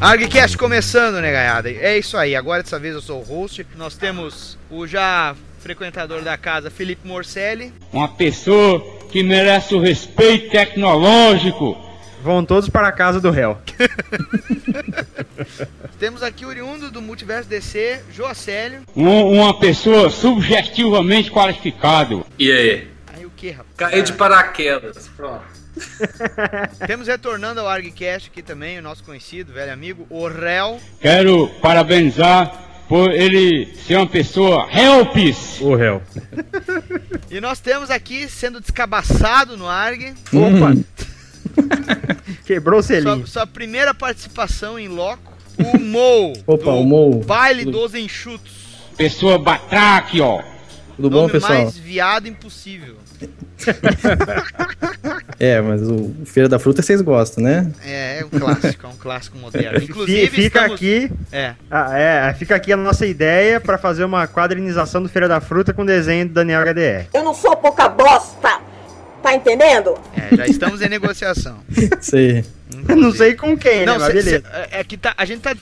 ArgCast começando, né, galera? É isso aí, agora dessa vez eu sou o host. Nós temos o já frequentador da casa, Felipe Morcelli. Uma pessoa que merece o respeito tecnológico. Vão todos para a casa do réu. Temos aqui o oriundo do Multiverso DC, Joacélio. Uma pessoa subjetivamente qualificado. E aí? Aí o que, rapaz? Caí de paraquedas, pronto. Temos retornando ao ArgCast aqui também o nosso conhecido, velho amigo, o Réu. Quero parabenizar por ele ser uma pessoa helps. O Réu. E nós temos aqui, sendo descabaçado no Arg. Opa! Quebrou o selinho. Sua primeira participação em loco, o Mo. Opa, o Mo. Baile dos Enxutos. Pessoa batraque, ó. Tudo bom, pessoal? Nome mais viado impossível. É, mas o Feira da Fruta vocês gostam, né? É, é um clássico moderno. Inclusive, fica aqui a nossa ideia pra fazer uma quadrinização do Feira da Fruta com desenho do Daniel HDR. Eu não sou pouca bosta, tá entendendo? É, já estamos em negociação. Sim. Não sei com quem, não, né? Mas beleza. A gente tá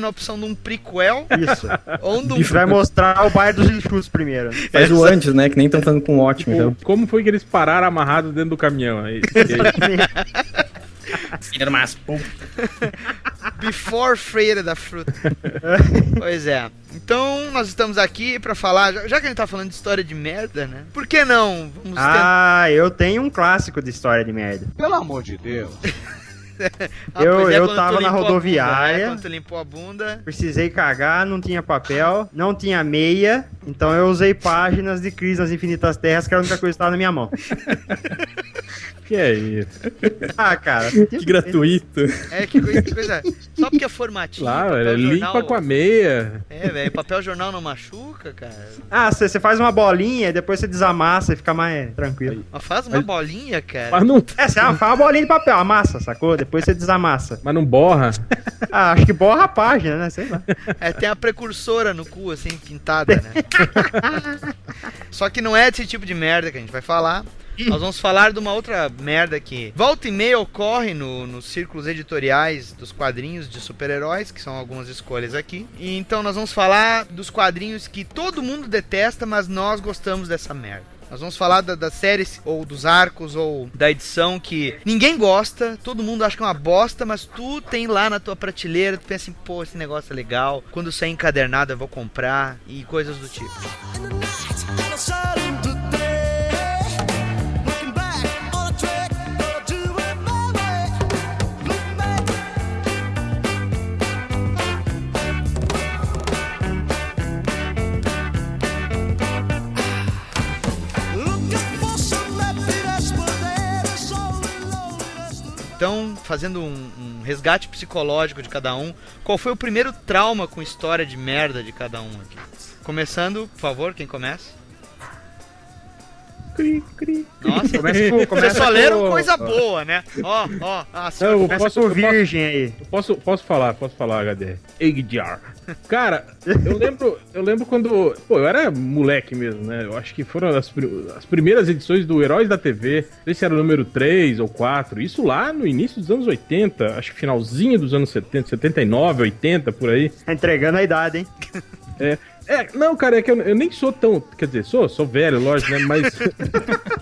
na opção de um prequel. Isso. Ou um... A gente vai mostrar o bairro dos Enxutos primeiro. Faz o antes, né? Que nem estão falando com o ótimo. Então. Como foi que eles pararam amarrados dentro do caminhão? Aí? Filha de umas putas. Before Freira da Fruta. Pois é. Então, nós estamos aqui pra falar, já que a gente tá falando de história de merda, né? Por que não? Eu tenho um clássico de história de merda. Pelo amor de Deus. Eu tava na rodoviária, quando tu limpou a bunda. Precisei cagar, não tinha papel, não tinha meia, então eu usei páginas de Crise nas Infinitas Terras, que era a única coisa que tava na minha mão. Que é isso? Ah, cara. Que gratuito. É, que coisa. Só porque é formatinho. Claro, ele limpa com a meia. É, velho, papel jornal não machuca, cara. Ah, você faz uma bolinha e depois você desamassa e fica mais tranquilo. Mas faz uma bolinha, cara. Mas não... É, você faz uma bolinha de papel, amassa, sacou? Depois você desamassa. Mas não borra? Ah, acho que borra a página, né? Sei lá. É, tem a precursora no cu, assim, pintada, né? Só que não é desse tipo de merda que a gente vai falar. Nós vamos falar de uma outra merda que volta e meia ocorre nos círculos editoriais dos quadrinhos de super-heróis, que são algumas escolhas aqui. E então nós vamos falar dos quadrinhos que todo mundo detesta, mas nós gostamos dessa merda. Nós vamos falar das séries, ou dos arcos, ou da edição que ninguém gosta, todo mundo acha que é uma bosta, mas tu tem lá na tua prateleira, tu pensa assim, pô, esse negócio é legal, quando sair encadernado eu vou comprar, e coisas do tipo. Então, fazendo um resgate psicológico de cada um, qual foi o primeiro trauma com história de merda de cada um aqui? Começando, por favor, quem começa? Cri. Nossa, vocês só leram coisa boa, né? Eu posso virgem aí. Posso falar, HD. Egdiar. Cara, eu lembro quando... Pô, eu era moleque mesmo, né? Eu acho que foram as primeiras edições do Heróis da TV. Não sei se era o número 3 ou 4. Isso lá no início dos anos 80. Acho que finalzinho dos anos 70, 79, 80, por aí. Tá entregando a idade, hein? Cara, é que eu nem sou tão... Quer dizer, sou velho, lógico, né?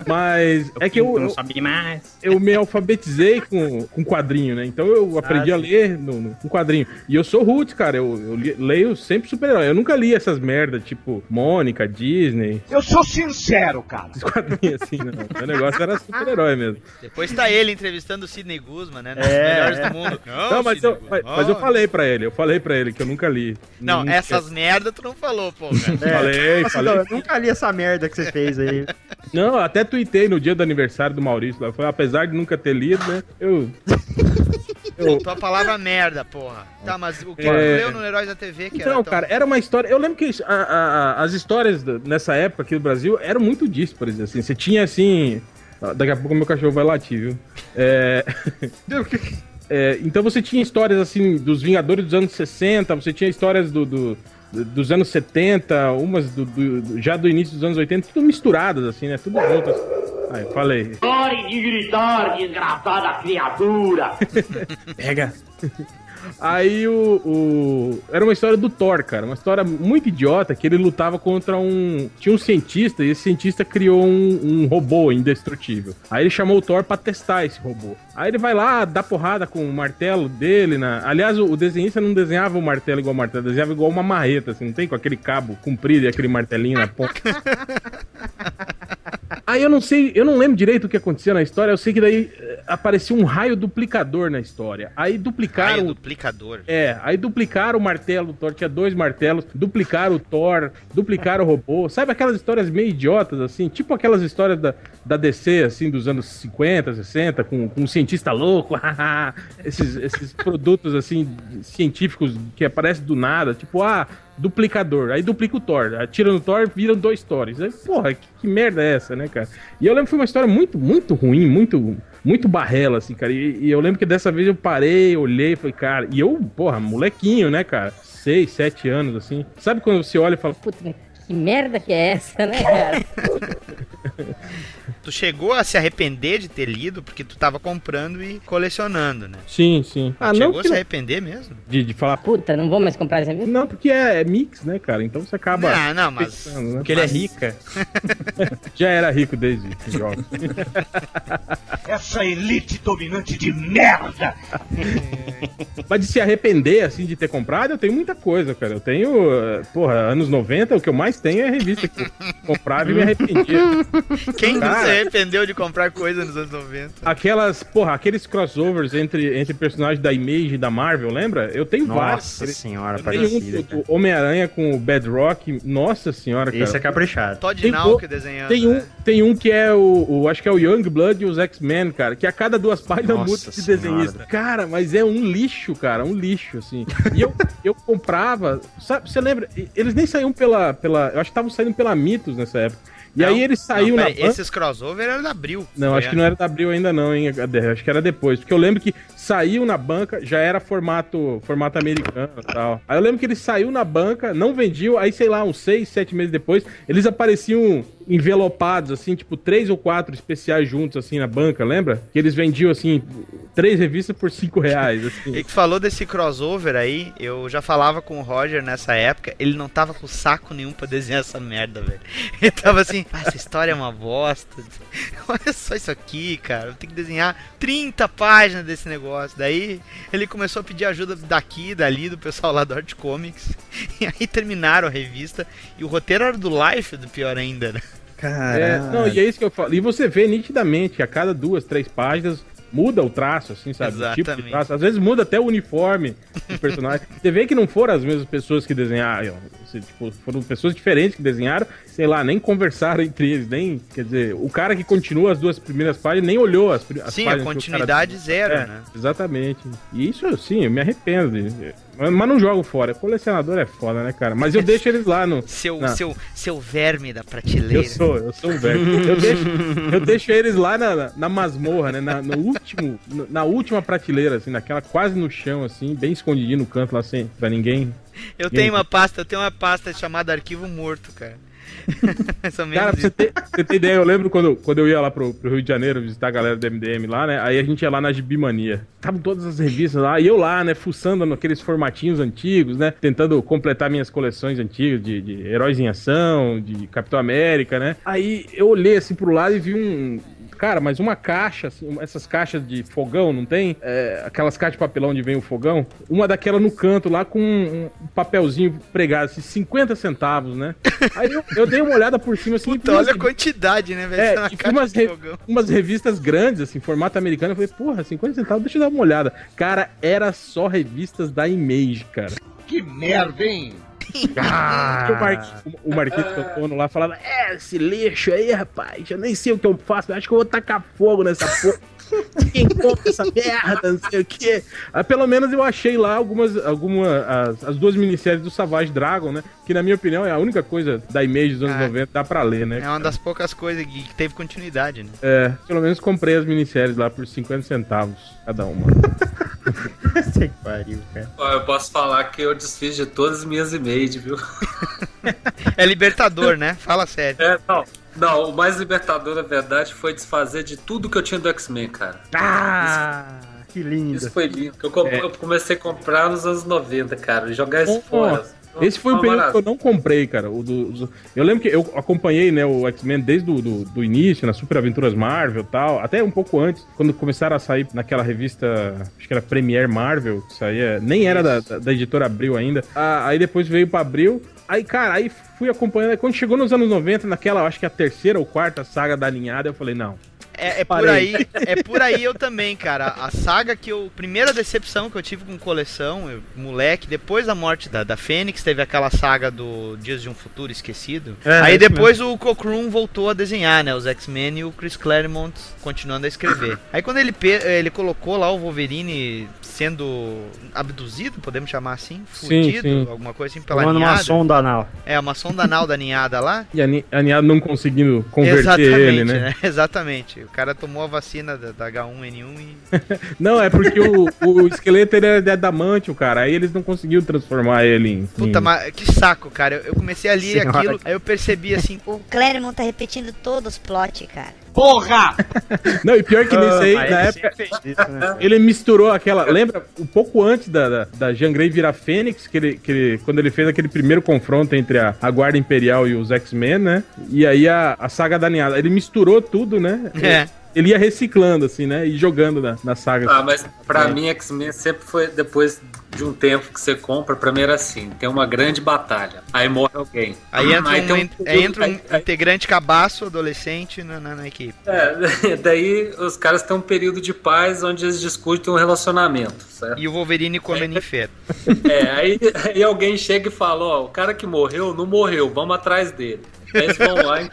Mas é que eu não sabia mais. Eu me alfabetizei com quadrinho, né? Então eu aprendi a ler com quadrinho. E eu sou roots, cara. Eu leio sempre super-herói. Eu nunca li essas merdas, tipo Mônica, Disney. Eu sou sincero, cara. Esses quadrinhos assim, não. Meu negócio era super-herói mesmo. Depois tá ele entrevistando o Sidney Guzman, né? Nos melhores do mundo. Não, mas eu falei pra ele. Eu falei pra ele que eu nunca li. Não, essas merdas tu não falou. Pô, falei. Não, eu nunca li essa merda que você fez aí. Não, até tuitei no dia do aniversário do Maurício. Lá. Foi, apesar de nunca ter lido, né? Soltou a palavra merda, porra. Tá, mas o que leu no Heróis da TV que era... Não, cara, era uma história... Eu lembro que as histórias nessa época aqui do Brasil eram muito díspares, assim. Você tinha, assim... Daqui a pouco meu cachorro vai latir, viu? Então você tinha histórias, assim, dos Vingadores dos anos 60. Você tinha histórias do dos anos 70, umas já do início dos anos 80, tudo misturadas, assim, né? Tudo juntas. Aí, falei. Pare de gritar, desgraçada criatura! Pega! Aí era uma história do Thor, cara. Uma história muito idiota, que ele lutava contra um... Tinha um cientista, e esse cientista criou um robô indestrutível. Aí ele chamou o Thor pra testar esse robô. Aí ele vai lá, dá porrada com o martelo dele, né? Aliás, o desenhista não desenhava o martelo igual o martelo, desenhava igual uma marreta, assim, não tem? Com aquele cabo comprido e aquele martelinho na ponta. Aí eu não sei, eu não lembro direito o que aconteceu na história, eu sei que daí apareceu um raio duplicador na história. Aí duplicaram... Raio duplicador? É, aí duplicaram o martelo do Thor, tinha dois martelos, duplicaram o Thor, duplicaram o robô, sabe aquelas histórias meio idiotas, assim, tipo aquelas histórias da DC, assim, dos anos 50, 60, com um cientista louco, esses produtos, assim, científicos que aparecem do nada, tipo, duplicador, aí duplica o Thor, atira no Thor, viram dois Thors, aí, porra, que merda é essa, né, cara? E eu lembro que foi uma história muito, muito ruim, muito, muito barrela, assim, cara, e eu lembro que dessa vez eu parei, olhei e falei, cara, e eu, porra, molequinho, né, cara, 6, 7 anos, assim, sabe quando você olha e fala, puta, que merda que é essa, né, cara? Tu chegou a se arrepender de ter lido, porque tu tava comprando e colecionando, né? Sim, sim. Chegou a se arrepender mesmo? De falar, puta, não vou mais comprar essa mesmo? Não, porque é mix, né, cara? Então você acaba... Não, mas... Né? Porque ele é rica. Já era rico desde jovem. Essa elite dominante de merda! Mas de se arrepender, assim, de ter comprado, eu tenho muita coisa, cara. Eu tenho, porra, anos 90, o que eu mais tenho é a revista que eu comprava e me arrependia. Quem não se arrependeu de comprar coisa nos anos 90? Aqueles crossovers entre personagens da Image e da Marvel, lembra? Eu tenho vários. Nossa senhora, parecida. O Homem-Aranha com o Bedrock, nossa senhora, cara. Isso é caprichado. Todd Nauck desenhando. Tem um que é o acho que é o Youngblood e os X-Men, cara, que a cada duas páginas muda de desenhista. Cara, mas é um lixo, cara, um lixo, assim. E eu comprava, sabe, você lembra? Eles nem saíam pela eu acho que estavam saindo pela Mitos nessa época. E não, aí ele saiu esses crossover eram da Abril. Não, acho que não era da Abril ainda não, hein? Acho que era depois. Porque eu lembro que saiu na banca, já era formato americano e tal. Aí eu lembro que ele saiu na banca, não vendiam, aí sei lá, uns 6, 7 meses depois, eles apareciam envelopados, assim, tipo 3 ou 4 especiais juntos, assim, na banca, lembra? Que eles vendiam, assim, 3 revistas por R$5, assim. Ele que falou desse crossover aí, eu já falava com o Roger nessa época, ele não tava com saco nenhum pra desenhar essa merda, velho. Ele tava assim, essa história é uma bosta, olha só isso aqui, cara, eu tenho que desenhar 30 páginas desse negócio. Daí ele começou a pedir ajuda daqui, dali, do pessoal lá do Art Comics, e aí terminaram a revista, e o roteiro era do Life, do pior ainda, né? Não, e é isso que eu falo. E você vê nitidamente que a cada 2, 3 páginas muda o traço, assim, sabe? Exatamente. O tipo de traço. Às vezes muda até o uniforme do personagem. Você vê que não foram as mesmas pessoas que desenharam. Tipo, foram pessoas diferentes que desenharam, sei lá, nem conversaram entre eles, nem... Quer dizer, o cara que continua as 2 primeiras páginas nem olhou as páginas. Sim, a continuidade que o cara... zero, né? Exatamente. E isso, sim, eu me arrependo de... Mas não jogo fora. Colecionador é foda, né, cara? Mas eu deixo eles lá no... Seu verme da prateleira. Eu sou o verme. Eu deixo eles lá na masmorra, né? Na última prateleira, assim, naquela quase no chão, assim, bem escondidinho no canto lá, assim, pra ninguém... Eu tenho uma pasta chamada Arquivo Morto, cara. Cara, pra você ter ideia, eu lembro quando eu ia lá pro Rio de Janeiro visitar a galera do MDM lá, né? Aí a gente ia lá na Gibimania. Estavam todas as revistas lá, e eu lá, né? Fuçando naqueles formatinhos antigos, né? Tentando completar minhas coleções antigas de Heróis em Ação, de Capitão América, né? Aí eu olhei assim pro lado e vi um... Cara, mas uma caixa, assim, essas caixas de fogão, não tem? Aquelas caixas de papelão onde vem o fogão. Uma daquela no canto lá com um papelzinho pregado, assim, 50 centavos, né? Aí eu dei uma olhada por cima, assim... Puta, olha a quantidade, né, velho? Umas revistas grandes, assim, formato americano. Eu falei, porra, 50 centavos, deixa eu dar uma olhada. Cara, era só revistas da Image, cara. Que merda, hein? O Marquinhos Cantoni lá falava, esse lixo aí, rapaz, eu nem sei o que eu faço, acho que eu vou tacar fogo nessa porra. Quem compra essa merda, não sei o que. Pelo menos eu achei lá as 2 minisséries do Savage Dragon, né? Que na minha opinião é a única coisa da Image dos anos 90 que dá pra ler, né? É uma das poucas coisas que teve continuidade, né? Pelo menos comprei as minisséries lá por 50 centavos cada uma. Você que pariu, cara. Ó, eu posso falar que eu desfiz de todas as minhas e-mails, viu? É libertador, né? Fala sério. É, não, o mais libertador, na verdade, foi desfazer de tudo que eu tinha do X-Men, cara. Ah! Isso, que lindo. Isso foi lindo. Eu comecei a comprar nos anos 90, cara. E jogar isso fora. Esse foi um período que eu não comprei, cara. Eu lembro que eu acompanhei, né, o X-Men desde do início, nas Super Aventuras Marvel e tal, até um pouco antes, quando começaram a sair naquela revista, acho que era Premiere Marvel, que saía, nem era da editora Abril ainda. Aí depois veio pra Abril, aí, cara, aí fui acompanhando. Aí quando chegou nos anos 90, naquela, acho que a terceira ou quarta saga da Alinhada, eu falei, não. É por aí eu também, cara. A saga que eu... Primeira decepção que eu tive com coleção, moleque, depois da morte da Fênix, teve aquela saga do Dias de um Futuro Esquecido. Aí depois mesmo. O Cockrum voltou a desenhar, né? Os X-Men e o Chris Claremont continuando a escrever. Aí quando ele colocou lá o Wolverine sendo abduzido, podemos chamar assim? Fudido, alguma coisa assim, pela Aninhada. Uma sonda anal. É, uma sonda anal da Aninhada lá. E a Aninhada não conseguindo converter ele, né? Exatamente. O cara tomou a vacina da H1N1 e... Não, é porque o esqueleto ele é de adamantio, cara. Aí eles não conseguiram transformar ele em... Puta, mas que saco, cara. Eu comecei a ler aquilo, aí eu percebi assim... O Claremont tá repetindo todos os plots, cara. Porra! Não, e pior que nesse aí, na época, isso, né? Ele misturou aquela... Lembra? Um pouco antes da Jean Grey virar Fênix, quando ele fez aquele primeiro confronto entre a Guarda Imperial e os X-Men, né? E aí a saga da Alinhada. Ele misturou tudo, né? É. Ele ia reciclando, assim, né? E jogando na saga. Ah, mas pra mim, X-Men sempre foi, depois de um tempo que você compra, pra mim era assim, tem uma grande batalha, aí morre alguém. Aí entra um integrante cabaço, adolescente, na equipe. É, daí os caras têm um período de paz, onde eles discutem um relacionamento, certo? E o Wolverine comendo inferno. É, aí alguém chega e fala, ó, o cara que morreu, não morreu, vamos atrás dele. Aí eles vão lá e...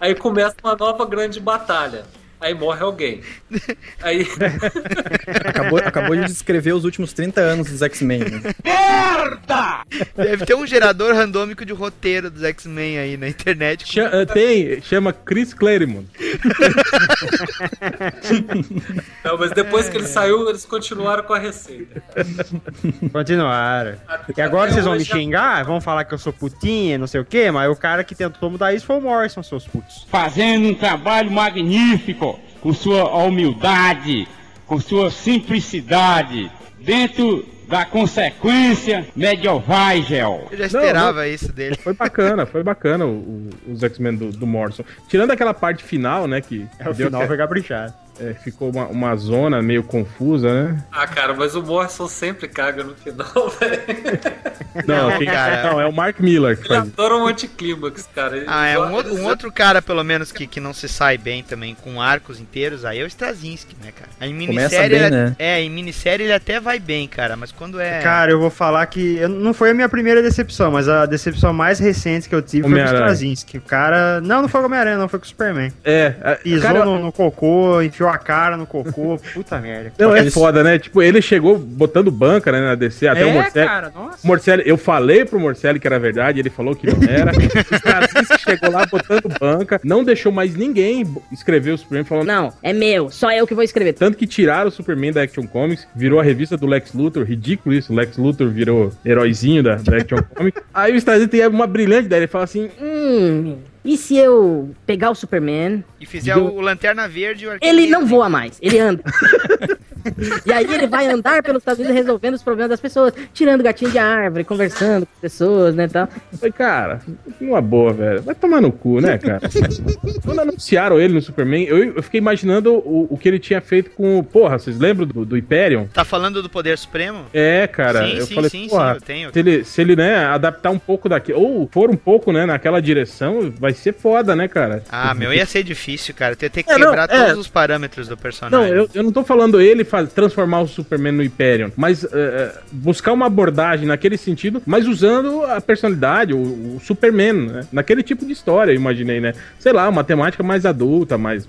Aí começa uma nova grande batalha. Aí morre alguém. Aí... Acabou de descrever os últimos 30 anos dos X-Men. Né? Merda! Deve ter um gerador randômico de roteiro dos X-Men aí na internet. Chama Chris Claremont. Não, mas depois que ele saiu, eles continuaram com a receita. Continuaram. E agora vocês vão me xingar? Vão falar que eu sou putinha, não sei o quê, mas o cara que tentou mudar isso foi o Morrison, seus putos. Fazendo um trabalho magnífico. Com sua humildade, com sua simplicidade, dentro da consequência medieval. Eu já esperava isso dele. Foi bacana os X-Men do Morrison. Tirando aquela parte final, né? Que o final foi caprichado. É, ficou uma zona meio confusa, né? Ah, cara, mas o Morrison sempre caga no final, velho. Não, é o Mark Millar que faz. Ele adora um anticlímax, cara. Ah, é um outro cara, pelo menos, que não se sai bem também, com arcos inteiros, aí é o Straczynski, né, cara? Aí, em minissérie, começa bem, né? Em minissérie ele até vai bem, cara, mas quando é... Cara, eu vou falar que... Não foi a minha primeira decepção, mas a decepção mais recente que eu tive foi com o Straczynski. O cara... Não foi com o Homem-Aranha, não, foi com o Superman. É. Pisou no cocô, enfim. A cara no cocô, puta merda. Não, é foda, né? Tipo, ele chegou botando banca, né, na DC, até o Morcelli. Cara, nossa. Morcelli, eu falei pro Morcelli que era verdade, ele falou que não era. Os caras chegou lá botando banca, não deixou mais ninguém escrever o Superman, falando, não, é meu, só eu que vou escrever. Tanto que tiraram o Superman da Action Comics, virou a revista do Lex Luthor, ridículo isso, o Lex Luthor virou heróizinho da Action Comics. Aí o Straczynski tem uma brilhante ideia, ele fala assim, e se eu pegar o Superman... E fizer o Lanterna Verde... Ele não voa mais, ele anda. E aí ele vai andar pelos Estados Unidos resolvendo os problemas das pessoas, tirando o gatinho de árvore, conversando com as pessoas, né, tal. Cara, uma boa, velho. Vai tomar no cu, né, cara? Quando anunciaram ele no Superman, eu fiquei imaginando o que ele tinha feito com... Porra, vocês lembram do Hyperion? Tá falando do Poder Supremo? É, cara. Sim, eu falei, eu tenho. Se ele, né, adaptar um pouco daqui, ou for um pouco, né, naquela direção, vai ser foda, né, cara? Ah, meu, ia ser difícil, cara. Ia ter que quebrar todos os parâmetros do personagem. Não, eu não tô falando ele transformar o Superman no Hyperion, mas buscar uma abordagem naquele sentido, mas usando a personalidade, o Superman, né? Naquele tipo de história, eu imaginei, né? Sei lá, uma temática mais adulta, mais...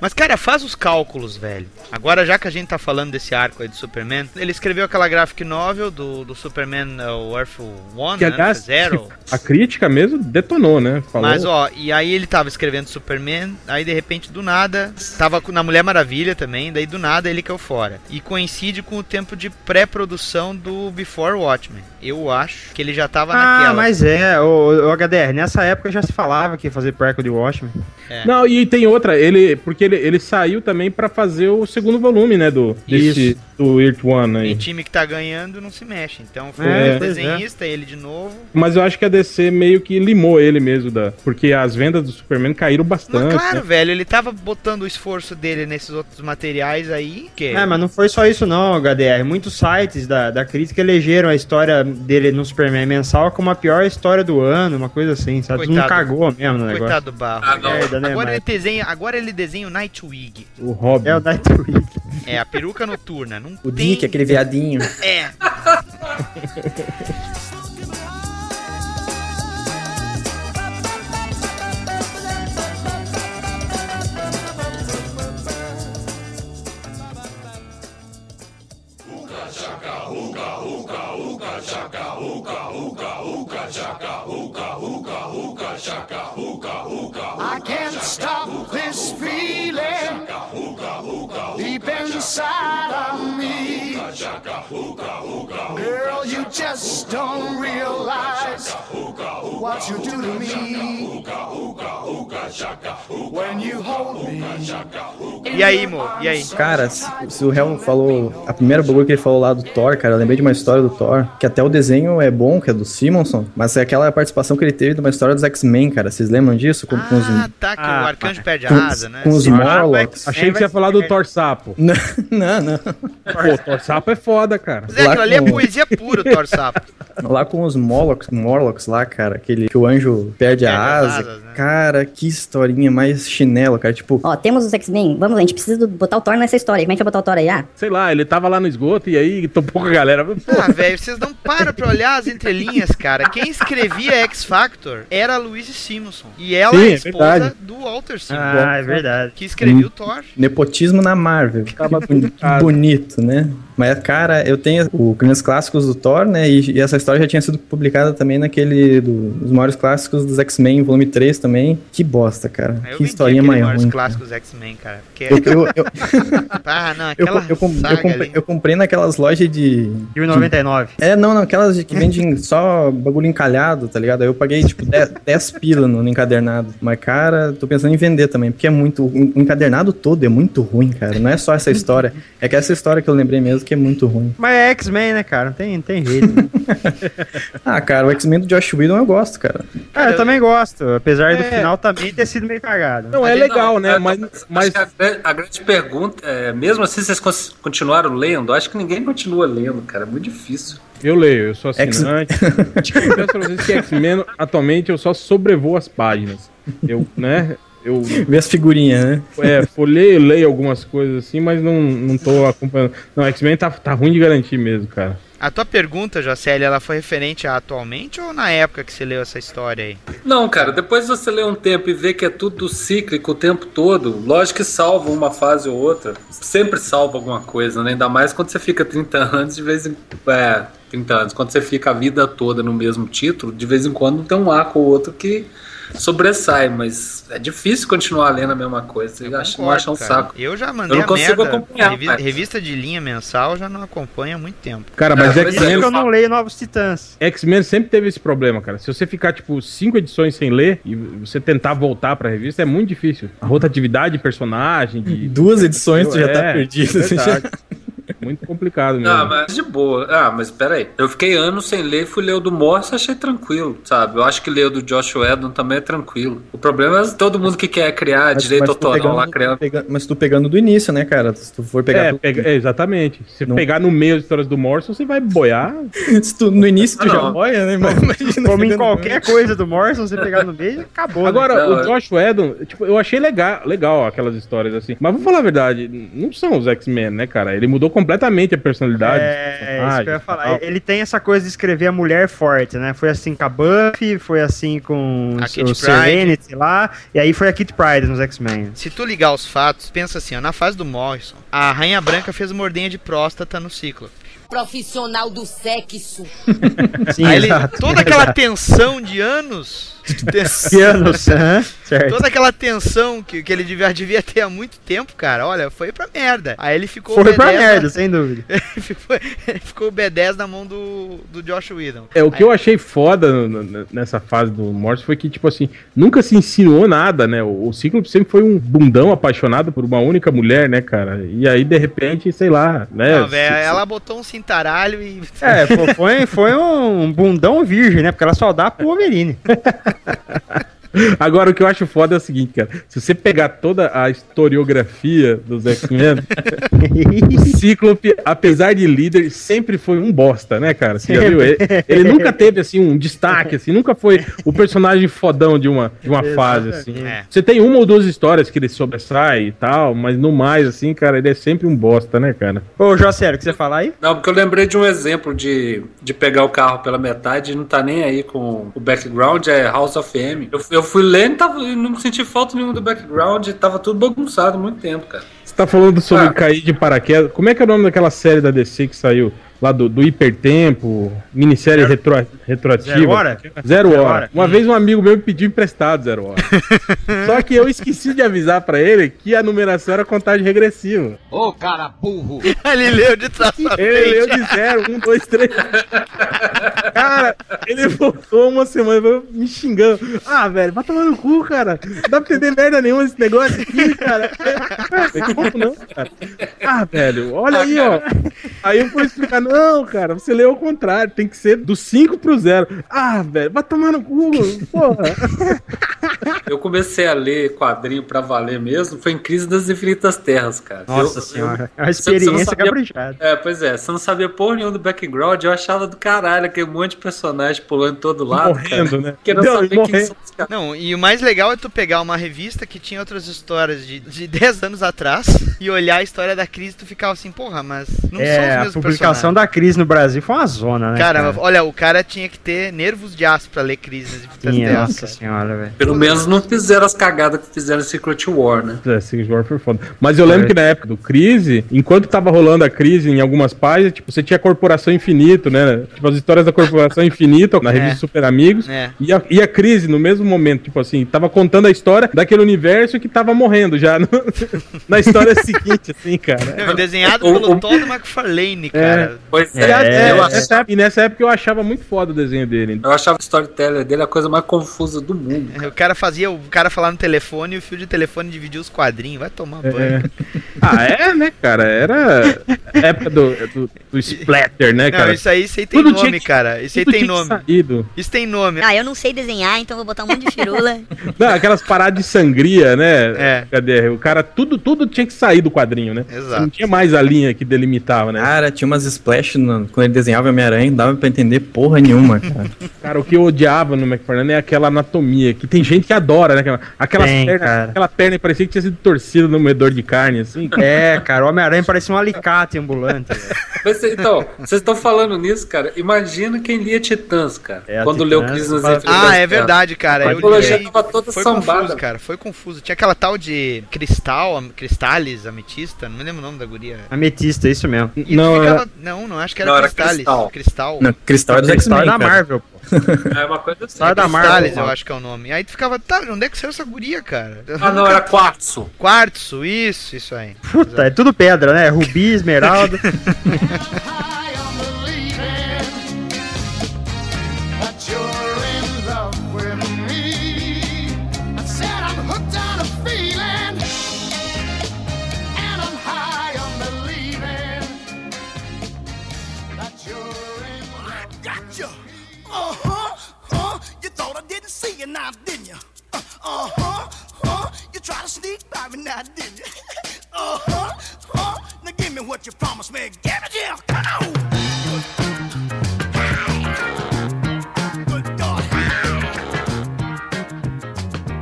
Mas, cara, faz os cálculos, velho. Agora, já que a gente tá falando desse arco aí do Superman, ele escreveu aquela graphic novel do Superman Earth One, que, né? Aliás, Zero. A crítica mesmo detonou, né? Falou. Mas, ó, e aí ele tava escrevendo Superman, aí de repente, do nada, tava na Mulher Maravilha também, daí do nada ele caiu fora. E coincide com o tempo de pré-produção do Before Watchmen. Eu acho que ele já tava naquela. Ah, mas é, o HDR, nessa época já se falava que ia fazer pré-co de Watchmen. É. Não, e tem outra, porque ele saiu também pra fazer o segundo volume, né, do Earth One aí. E time que tá ganhando não se mexe, então foi o desenhista, ele de novo. Mas eu acho que a DC meio que limou ele mesmo, porque as vendas do Superman caíram bastante. Mas claro, né, velho, ele tava botando o esforço dele nesses outros materiais aí. Que... É, mas não foi só isso não, HDR. Muitos sites da crítica elegeram a história dele no Superman mensal como a pior história do ano, uma coisa assim, sabe? Coitado, não cagou mesmo no negócio. Coitado do Barro. Agora ele desenha o Nightwing. O Robin. É o Nightwing. É, a peruca noturna. Não o tem... Dick, aquele viadinho. É. I can't stop this feeling deep inside of me. Girl, you just don't realize what you do to me when you hold me. E aí, amor? E aí? Cara, se o Helm falou... A primeira bagulho que ele falou lá do Thor, cara, eu lembrei de uma história do Thor, que até o desenho é bom, que é do Simonson, mas é aquela participação que ele teve de uma história dos X-Men, cara. Vocês lembram disso? Que o Arcanjo perde a asa, né? Com os Morlocks. Achei que você ia falar do Thor Sapo. Não. Pô, Thor Sapo é foda, cara. Mas aquilo ali é poesia pura, o Thor Sapo. Lá com os Morlocks lá, cara, aquele que o anjo perde a asa. Asas, né? Cara, que historinha mais chinelo, cara. Tipo, ó, temos os X-Men, vamos lá, a gente precisa botar o Thor nessa história. Como é que vai botar o Thor aí? Ah? Sei lá, ele tava lá no esgoto e aí topou com a galera. Ah, velho, vocês não param pra olhar as entrelinhas, cara. Quem escrevia X-Factor era a Louise Simonson. E ela é esposa do Walter Simonson. Ah, é verdade. Que escrevia o Thor. Nepotismo na Marvel. Tava bonito, né? Mas, cara, eu tenho os grandes clássicos do Thor, né? E essa história já tinha sido publicada também naquele dos maiores clássicos dos X-Men, volume 3 também. Que bosta, cara. Eu que historinha maior. Os maiores clássicos dos X-Men, cara. Porque... Eu comprei naquelas lojas de... De 99. Aquelas que vendem só bagulho encalhado, tá ligado? Aí eu paguei, tipo, 10 pila no encadernado. Mas, cara, tô pensando em vender também, porque é muito... O encadernado todo é muito ruim, cara. Não é só essa história. É que essa história que eu lembrei mesmo, que é muito ruim. Mas é X-Men, né, cara? Não tem jeito. Né? Ah, cara, o X-Men do Josh Whedon eu gosto, cara. Cara, eu também gosto. Apesar do final também ter sido meio cagado. Não, é legal, não, né? Cara, mas... A grande pergunta é, mesmo assim, vocês continuaram lendo? Acho que ninguém continua lendo, cara. É muito difícil. Eu leio, eu sou assinante. Eu penso pra vocês que X-Men, atualmente, eu só sobrevoo as páginas. Eu ver as figurinhas, né? Folheio, leio algumas coisas assim, mas não tô acompanhando. Não, X-Men tá ruim de garantir mesmo, cara. A tua pergunta, Jocely, ela foi referente a atualmente ou na época que você leu essa história aí? Não, cara, depois você lê um tempo e vê que é tudo cíclico o tempo todo, lógico que salva uma fase ou outra, sempre salva alguma coisa, né? Ainda mais quando você fica 30 anos, de vez em quando, 30 anos, quando você fica a vida toda no mesmo título, de vez em quando tem um arco ou outro que... sobressai, mas é difícil continuar lendo a mesma coisa. Eu não acho um saco. Eu já mandei acompanhar. Revista de linha mensal já não acompanha há muito tempo. Cara, mas X-Men eu não leio Novos Titãs. X-Men sempre teve esse problema, cara. Se você ficar, tipo, 5 edições sem ler e você tentar voltar pra revista, é muito difícil. A rotatividade de personagem... De... 2 edições tu já tá perdido. É muito complicado mesmo. Ah, mas de boa. Ah, mas peraí. Eu fiquei anos sem ler, fui ler o do Morse, achei tranquilo, sabe? Eu acho que ler o do Josh Whedon também é tranquilo. O problema é todo mundo que quer criar direito autoral lá criando. Mas tu pegando do início, né, cara? Se tu for pegar... exatamente. Se pegar no meio as histórias do Morse, você vai boiar. Se tu, no início tu já boia, né? Imagina, como em qualquer coisa do Morse, você pegar no meio, acabou. Agora, né? O Josh Whedon, tipo, eu achei legal aquelas histórias assim. Mas vou falar a verdade, não são os X-Men, né, cara? Ele mudou completamente a personalidade. É, isso que eu ia falar. Ele tem essa coisa de escrever a mulher forte, né? Foi assim com a Buffy, foi assim com o Serenity lá, e aí foi a Kitty Pryde nos X-Men. Se tu ligar os fatos, pensa assim, ó, na fase do Morrison, a Rainha Branca fez mordinha de próstata no Cíclope. Profissional do sexo. Sim, aí ele, toda aquela tensão de anos... Toda aquela tensão que ele devia ter há muito tempo, cara. Olha, foi pra merda. Aí ele ficou foi pra merda, na... sem dúvida. Ele ficou o B10 na mão do Josh Whedon. É, o que eu achei foda nessa fase do Morrison foi que, tipo assim, nunca se insinuou nada, né? O Cíclope sempre foi um bundão apaixonado por uma única mulher, né, cara? E aí, de repente, sei lá, né? Não, véio, ela botou um cintaralho e... É, foi um bundão virgem, né? Porque ela só dá pro Wolverine. Agora, o que eu acho foda é o seguinte, cara. Se você pegar toda a historiografia dos X-Men, o Cíclope, apesar de líder, sempre foi um bosta, né, cara? Você já viu? Ele nunca teve, assim, um destaque, assim. Nunca foi o personagem fodão de uma fase, assim. É. Você tem uma ou duas histórias que ele sobressai e tal, mas no mais, assim, cara, ele é sempre um bosta, né, cara? Ô, Jô, sério, o que você falar aí? Não, porque eu lembrei de um exemplo de pegar o carro pela metade e não tá nem aí com o background, é House of M. Eu fui lendo e não senti falta nenhuma do background, tava tudo bagunçado há muito tempo, cara. Você tá falando sobre cair de paraquedas. Como é que é o nome daquela série da DC que saiu? Lá do Hipertempo, minissérie retroativa. Zero Hora. Uma vez um amigo meu me pediu emprestado Zero Hora. Só que eu esqueci de avisar pra ele que a numeração era contagem regressiva. Ô, cara burro! Ele leu de trás pra frente. Ele leu de 0, 1, 2, 3. Cara, ele voltou uma semana me xingando. Ah, velho, vai tomar no cu, cara. Não dá pra entender merda nenhuma esse negócio aqui, cara. Como não, cara? Ah, velho, olha aí, cara. Ó. Aí eu fui explicar. Não, cara, você leu ao contrário. Tem que ser do 5 pro 0. Ah, velho, vai tomar no cu, porra. Eu comecei a ler quadrinho pra valer mesmo. Foi em Crise das Infinitas Terras, cara. Nossa senhora. É uma experiência caprichada. É, pois é. Você não sabia porra nenhuma do background. Eu achava do caralho aquele monte de personagem pulando de todo lado. Morrendo, cara, né? Querendo saber quem são os caras. Não, e o mais legal é tu pegar uma revista que tinha outras histórias de 10 anos atrás e olhar a história da Crise e tu ficava assim, porra, mas não são os mesmos personagens. Da Crise no Brasil foi uma zona, né? Cara, olha, o cara tinha que ter nervos de aço pra ler Crises. Nossa senhora, velho. Pelo menos não fizeram as cagadas que fizeram Secret War, né? É, Secret War foi foda. Mas eu lembro que na época do Crise, enquanto tava rolando a Crise em algumas páginas, tipo, você tinha a Corporação Infinito, né? Tipo, as histórias da Corporação Infinito na revista Super Amigos. É. E a Crise, no mesmo momento, tipo assim, tava contando a história daquele universo que tava morrendo já na história seguinte, assim, cara. Não, desenhado pelo Todd McFarlane, cara. Pois é. E nessa época eu achava muito foda o desenho dele. Eu achava o storytelling dele a coisa mais confusa do mundo. Cara. O cara falar no telefone e o fio de telefone dividia os quadrinhos. Vai tomar banho. Ah, né, cara? Era época do splatter, né, cara? Não, isso aí tem tudo nome, cara. Isso aí tem nome. Isso tem nome. Ah, eu não sei desenhar, então vou botar um monte de firula. Não, aquelas paradas de sangria, né? É. Cadê? O cara, tudo tinha que sair do quadrinho, né? Exato. Não tinha mais a linha que delimitava, né? Cara, tinha umas Flash, quando ele desenhava Homem-Aranha, não dava pra entender porra nenhuma, cara. Cara, o que eu odiava no McFarlane é aquela anatomia, que tem gente que adora, né? Aquela perna parecia que tinha sido torcida no moedor de carne, assim. É, cara, o Homem-Aranha parecia um alicate ambulante. Então, vocês estão falando nisso, cara, imagina quem lia Titãs, cara. Quando leu Crise nas Infinitas Terras. Ah, é verdade, cara. Eu tava toda sambada. Confuso, cara, foi confuso. Tinha aquela tal de Cristales, Ametista, não me lembro o nome da guria. Ametista, isso mesmo. E não, ficava... Não, acho que era Cristal. Cristal. Não, Cristal era do X-Men, da Marvel, pô. É uma coisa assim. Da Marvel, eu acho que é o nome. Aí tu ficava, tá, onde é que saiu essa guria, cara? Era quartzo. Quartzo, isso aí. Puta, exato. É tudo pedra, né? Rubi, esmeralda.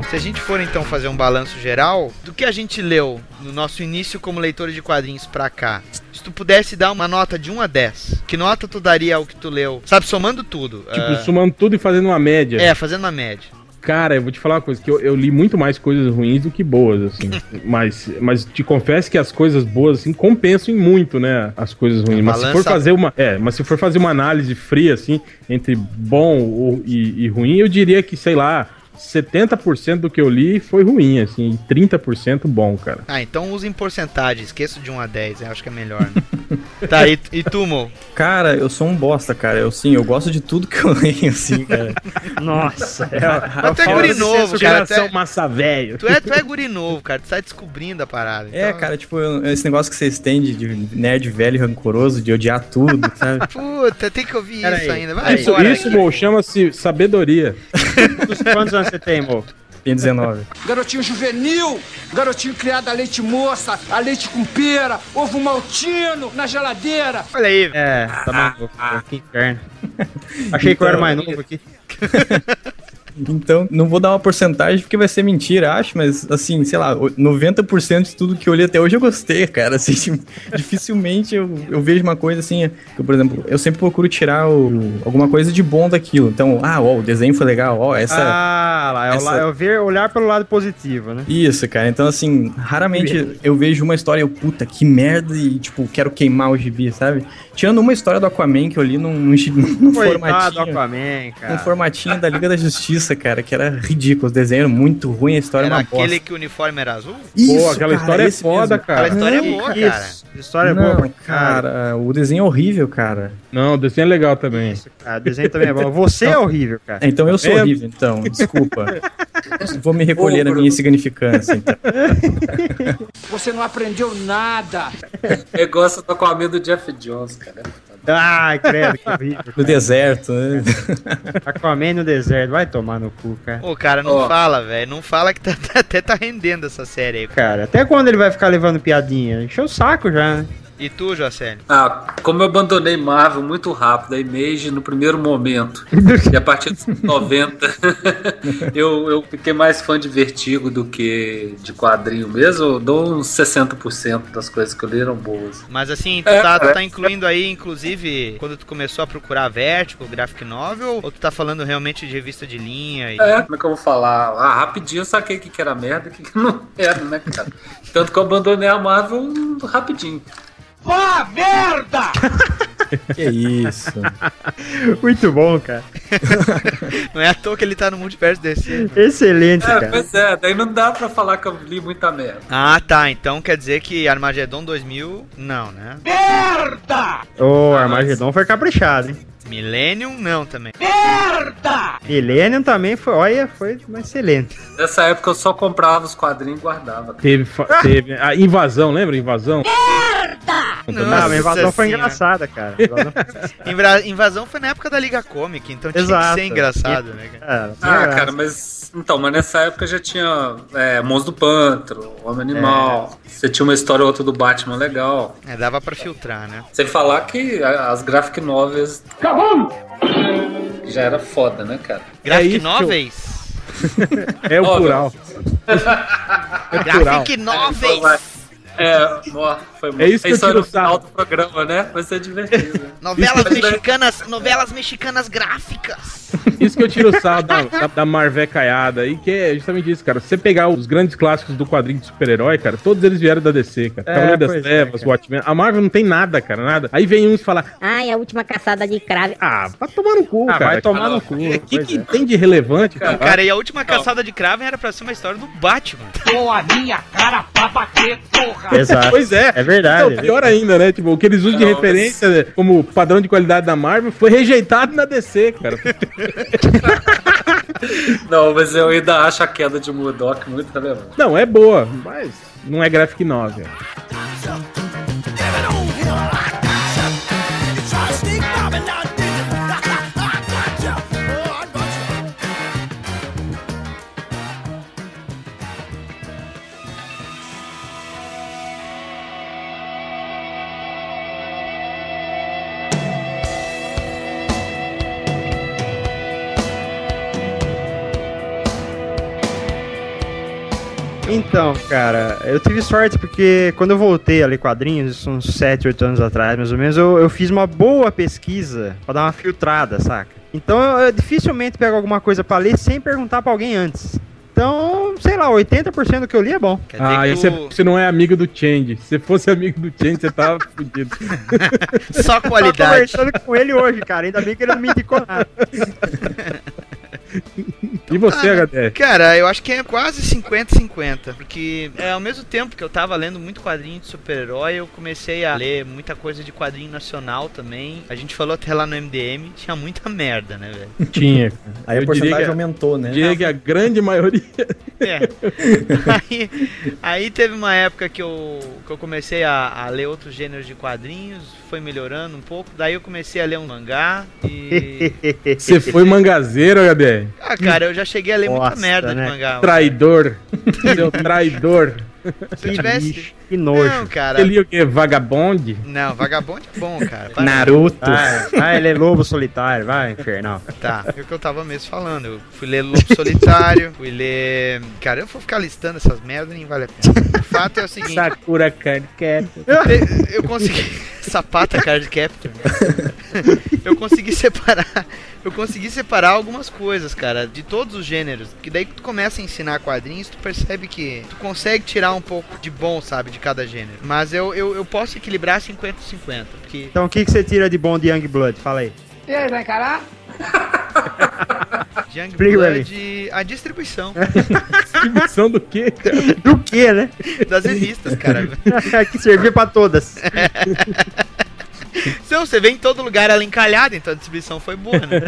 Se a gente for então fazer um balanço geral do que a gente leu no nosso início como leitores de quadrinhos pra cá, tu pudesse dar uma nota de 1 a 10, que nota tu daria ao que tu leu? Sabe, somando tudo. Tipo, somando tudo e fazendo uma média. É, fazendo uma média. Cara, eu vou te falar uma coisa, que eu li muito mais coisas ruins do que boas, assim. Mas te confesso que as coisas boas, assim, compensam em muito, né? As coisas ruins. Mas se for fazer uma, análise fria, assim, entre bom e ruim, eu diria que, sei lá, 70% do que eu li foi ruim, assim, e 30% bom, cara. Ah, então usa em porcentagem, esqueço de 1 a 10, eu acho que é melhor, né? Tá, e tu, Mo? Cara, eu sou um bosta, cara. Eu gosto de tudo que eu leio, assim, cara. Nossa. Até guri novo, cara. Massa velho. Tu é guri novo, cara. Tu tá descobrindo a parada. É, então... cara, tipo, esse negócio que vocês têm de nerd velho e rancoroso, de odiar tudo, sabe? Puta, tem que ouvir isso ainda. Vai embora, isso, Mo, chama-se sabedoria. Quantos anos você tem, Mo? 19. Garotinho juvenil, garotinho criado a leite moça, a leite com pera, ovo maltino na geladeira. Olha aí. É, tá maluco. Que inferno. Achei que eu era mais novo aqui. Então, não vou dar uma porcentagem porque vai ser mentira, acho, mas assim, sei lá, 90% de tudo que eu li até hoje eu gostei, cara, assim, dificilmente eu vejo uma coisa assim, que, por exemplo, eu sempre procuro tirar alguma coisa de bom daquilo, então, o desenho foi legal, essa... olhar pelo lado positivo, né? Isso, cara, então assim, raramente eu vejo uma história e eu, puta, que merda, e tipo, quero queimar o gibi, sabe? Tirando uma história do Aquaman que eu li num formatinho... Aquaman, cara. Num formatinho da Liga da Justiça, cara, que era ridículo, os desenhos muito ruins, a história era uma bosta. Era aquele que o uniforme era azul? Isso, pô, aquela história é foda, mesmo. Cara. Aquela história é boa, cara. A história é boa, cara. O desenho é horrível, cara. Não, o desenho é legal também. Isso, cara, o desenho também é bom. Você é horrível, cara. Então eu sou horrível, então, desculpa. Vou me recolher na minha insignificância, então. Você não aprendeu nada. Eu gosto de tocar o amigo do Jeff Jones, cara. Ai, credo, que horrível. No deserto, né? Aquaman no deserto, vai tomar no cu, cara. Ô, cara, não fala, velho. Não fala que até tá rendendo essa série aí. Cara, até quando ele vai ficar levando piadinha? Encheu o saco já, né? E tu, Jocelyn? Ah, como eu abandonei Marvel muito rápido, a Image no primeiro momento, e a partir dos 90, eu fiquei mais fã de Vertigo do que de quadrinho mesmo, eu dou uns 60% das coisas que eu li eram boas. Mas assim, tu tá incluindo aí, inclusive, quando tu começou a procurar Vertigo, Graphic Novel, ou tu tá falando realmente de revista de linha? E... É, como é que eu vou falar? Ah, rapidinho eu saquei o que era merda e o que não era, né, cara? Tanto que eu abandonei a Marvel rapidinho. Vá merda! Que isso? Muito bom, cara. Não é à toa que ele tá no multiverso desse. Excelente, cara. Pois é, daí não dá pra falar que eu li muita merda. Ah, tá, então quer dizer que Armageddon 2000, não, né? Merda! Armageddon foi caprichado, hein? Millennium não também. Merda! Millennium também foi, foi excelente. Nessa época eu só comprava os quadrinhos e guardava. Teve a invasão, lembra? A invasão? Merda! Não, a invasão foi engraçada, cara. Invasão foi na época da Liga Comic, então tinha que ser engraçado, né, cara? Cara, mas... Então, mas nessa época já tinha Monstro do Pântano, Homem Animal. Você tinha uma história ou outra do Batman legal. É, dava pra filtrar, né? Sem falar que as graphic novels... Já era foda, né, cara? Graphic novels? É o plural. Graphic novels! Foi muito. É isso que eu tiro o sarro do programa, né? Vai ser divertido. Novelas mexicanas gráficas. Isso que eu tiro o sarro da Marvel caiada. E que é justamente isso, cara. Se você pegar os grandes clássicos do quadrinho de super-herói, cara, todos eles vieram da DC, cara. Cavaleiro das Trevas, Watchmen. A Marvel não tem nada, cara, nada. Aí vem uns falar, é a última caçada de Kraven. Ah, vai tomar no cu, cara. Vai tomar no cu. O que tem de relevante, cara? Cara, e a última caçada de Kraven era pra ser uma história do Batman. Pô, a minha cara pra bater, porra. Exato. Pois é. É verdade. Então, pior ainda, né? Tipo, o que eles usam de referência como padrão de qualidade da Marvel foi rejeitado na DC, cara. Não, mas eu ainda acho a queda de Murdoch muito relevante. Não, é boa, mas não é graphic novel. Então, cara, eu tive sorte porque quando eu voltei a ler quadrinhos, uns 7, 8 anos atrás, mais ou menos, eu fiz uma boa pesquisa pra dar uma filtrada, saca? Então eu dificilmente pego alguma coisa pra ler sem perguntar pra alguém antes. Então, sei lá, 80% do que eu li é bom. Ah, e você não é amigo do Change. Se fosse amigo do Change, você tava fudido. Só qualidade. Eu tô conversando com ele hoje, cara. Ainda bem que ele não me indicou nada. E você, HD? Cara, eu acho que é quase 50-50. Porque ao mesmo tempo que eu tava lendo muito quadrinho de super-herói, eu comecei a ler muita coisa de quadrinho nacional também. A gente falou até lá no MDM, tinha muita merda, né, velho? Tinha. Aí a porcentagem aumentou, né? Diria que a grande maioria. É. Aí teve uma época que eu comecei a ler outros gêneros de quadrinhos, foi melhorando um pouco. Daí eu comecei a ler um mangá e... Você foi mangazeiro, HD? Ah, cara, eu já cheguei a ler muita merda, né, de mangá. Traidor. Seu traidor. Se eu tivesse... Que nojo. Não, cara. Ele lia o quê? Vagabond? Não, Vagabond é bom, cara. Para Naruto. Ah, ele é Lobo Solitário. Vai, infernal. Tá, é o que eu tava mesmo falando. Eu fui ler Lobo Solitário, fui ler... Cara, eu vou ficar listando essas merdas, nem vale a pena. O fato é o seguinte... Sakura Card Captor. Eu consegui... Sapata Card Captor. Eu consegui separar algumas coisas, cara, de todos os gêneros. Que daí que tu começa a ensinar quadrinhos, tu percebe que tu consegue tirar um pouco de bom, sabe, de cada gênero. Mas eu posso equilibrar 50-50. Porque... Então o que você tira de bom de Youngblood? Fala aí. E aí, vai encarar? Youngblood, a distribuição. Distribuição do quê? Do quê, né? Das revistas, cara. Que servia pra todas. Então, você vê em todo lugar ela encalhada, então a distribuição foi boa, né?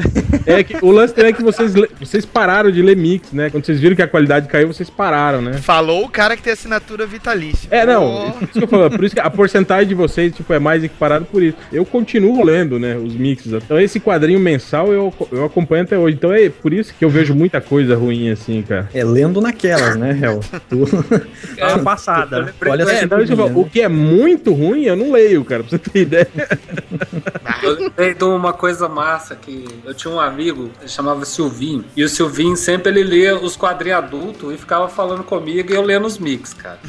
É que o lance é que vocês pararam de ler mix, né? Quando vocês viram que a qualidade caiu, vocês pararam, né? Falou o cara que tem assinatura vitalícia. É, não, isso que eu falo, por isso que a porcentagem de vocês, tipo, é mais equiparada por isso. Eu continuo lendo, né, os mixes. Então esse quadrinho mensal eu acompanho até hoje. Então é por isso que eu vejo muita coisa ruim, assim, cara. É lendo naquelas, né, Hel? É uma passada, né? Olha só, o que é muito ruim, eu não leio, cara, pra você ter ideia. Eu lembrei de uma coisa massa que eu tinha um amigo, ele chamava Silvinho, e o Silvinho sempre ele lia os quadrinhos adultos e ficava falando comigo e eu lendo os mix, cara.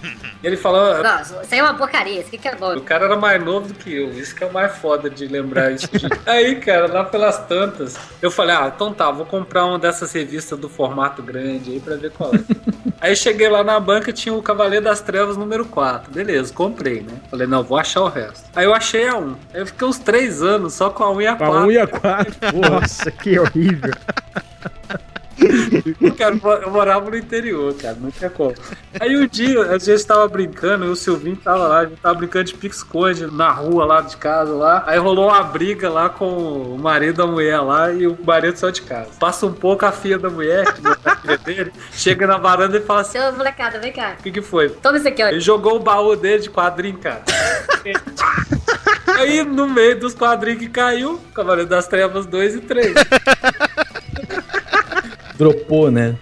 E ele falava... Nossa, isso aí é uma porcaria, isso que é bom. O cara era mais novo do que eu, isso que é o mais foda de lembrar isso. Aí, cara, lá pelas tantas, eu falei, então tá, vou comprar uma dessas revistas do formato grande aí pra ver qual é. Aí cheguei lá na banca e tinha o Cavaleiro das Trevas número 4, beleza, comprei, né? Falei, não, vou achar o resto. Aí eu achei a 1. Eu fiquei uns 3 anos só com a 1 e a 4. A 1 e a 4? Nossa, que horrível. Cara, eu morava no interior, cara, não tinha como. Aí um dia, a gente tava brincando, eu e o Silvinho tava lá, a gente tava brincando de pique-esconde na rua lá de casa, lá. Aí rolou uma briga lá com o marido da mulher lá e o marido saiu de casa. Passa um pouco a filha da mulher, que não tá dele, chega na varanda e fala assim: ô, molecada, vem cá. O que foi? Toma isso aqui, olha. Ele jogou o baú dele de quadrinho, cara. Aí, no meio dos quadrinhos que caiu, Cavaleiro das Trevas 2 e 3. Dropou, né?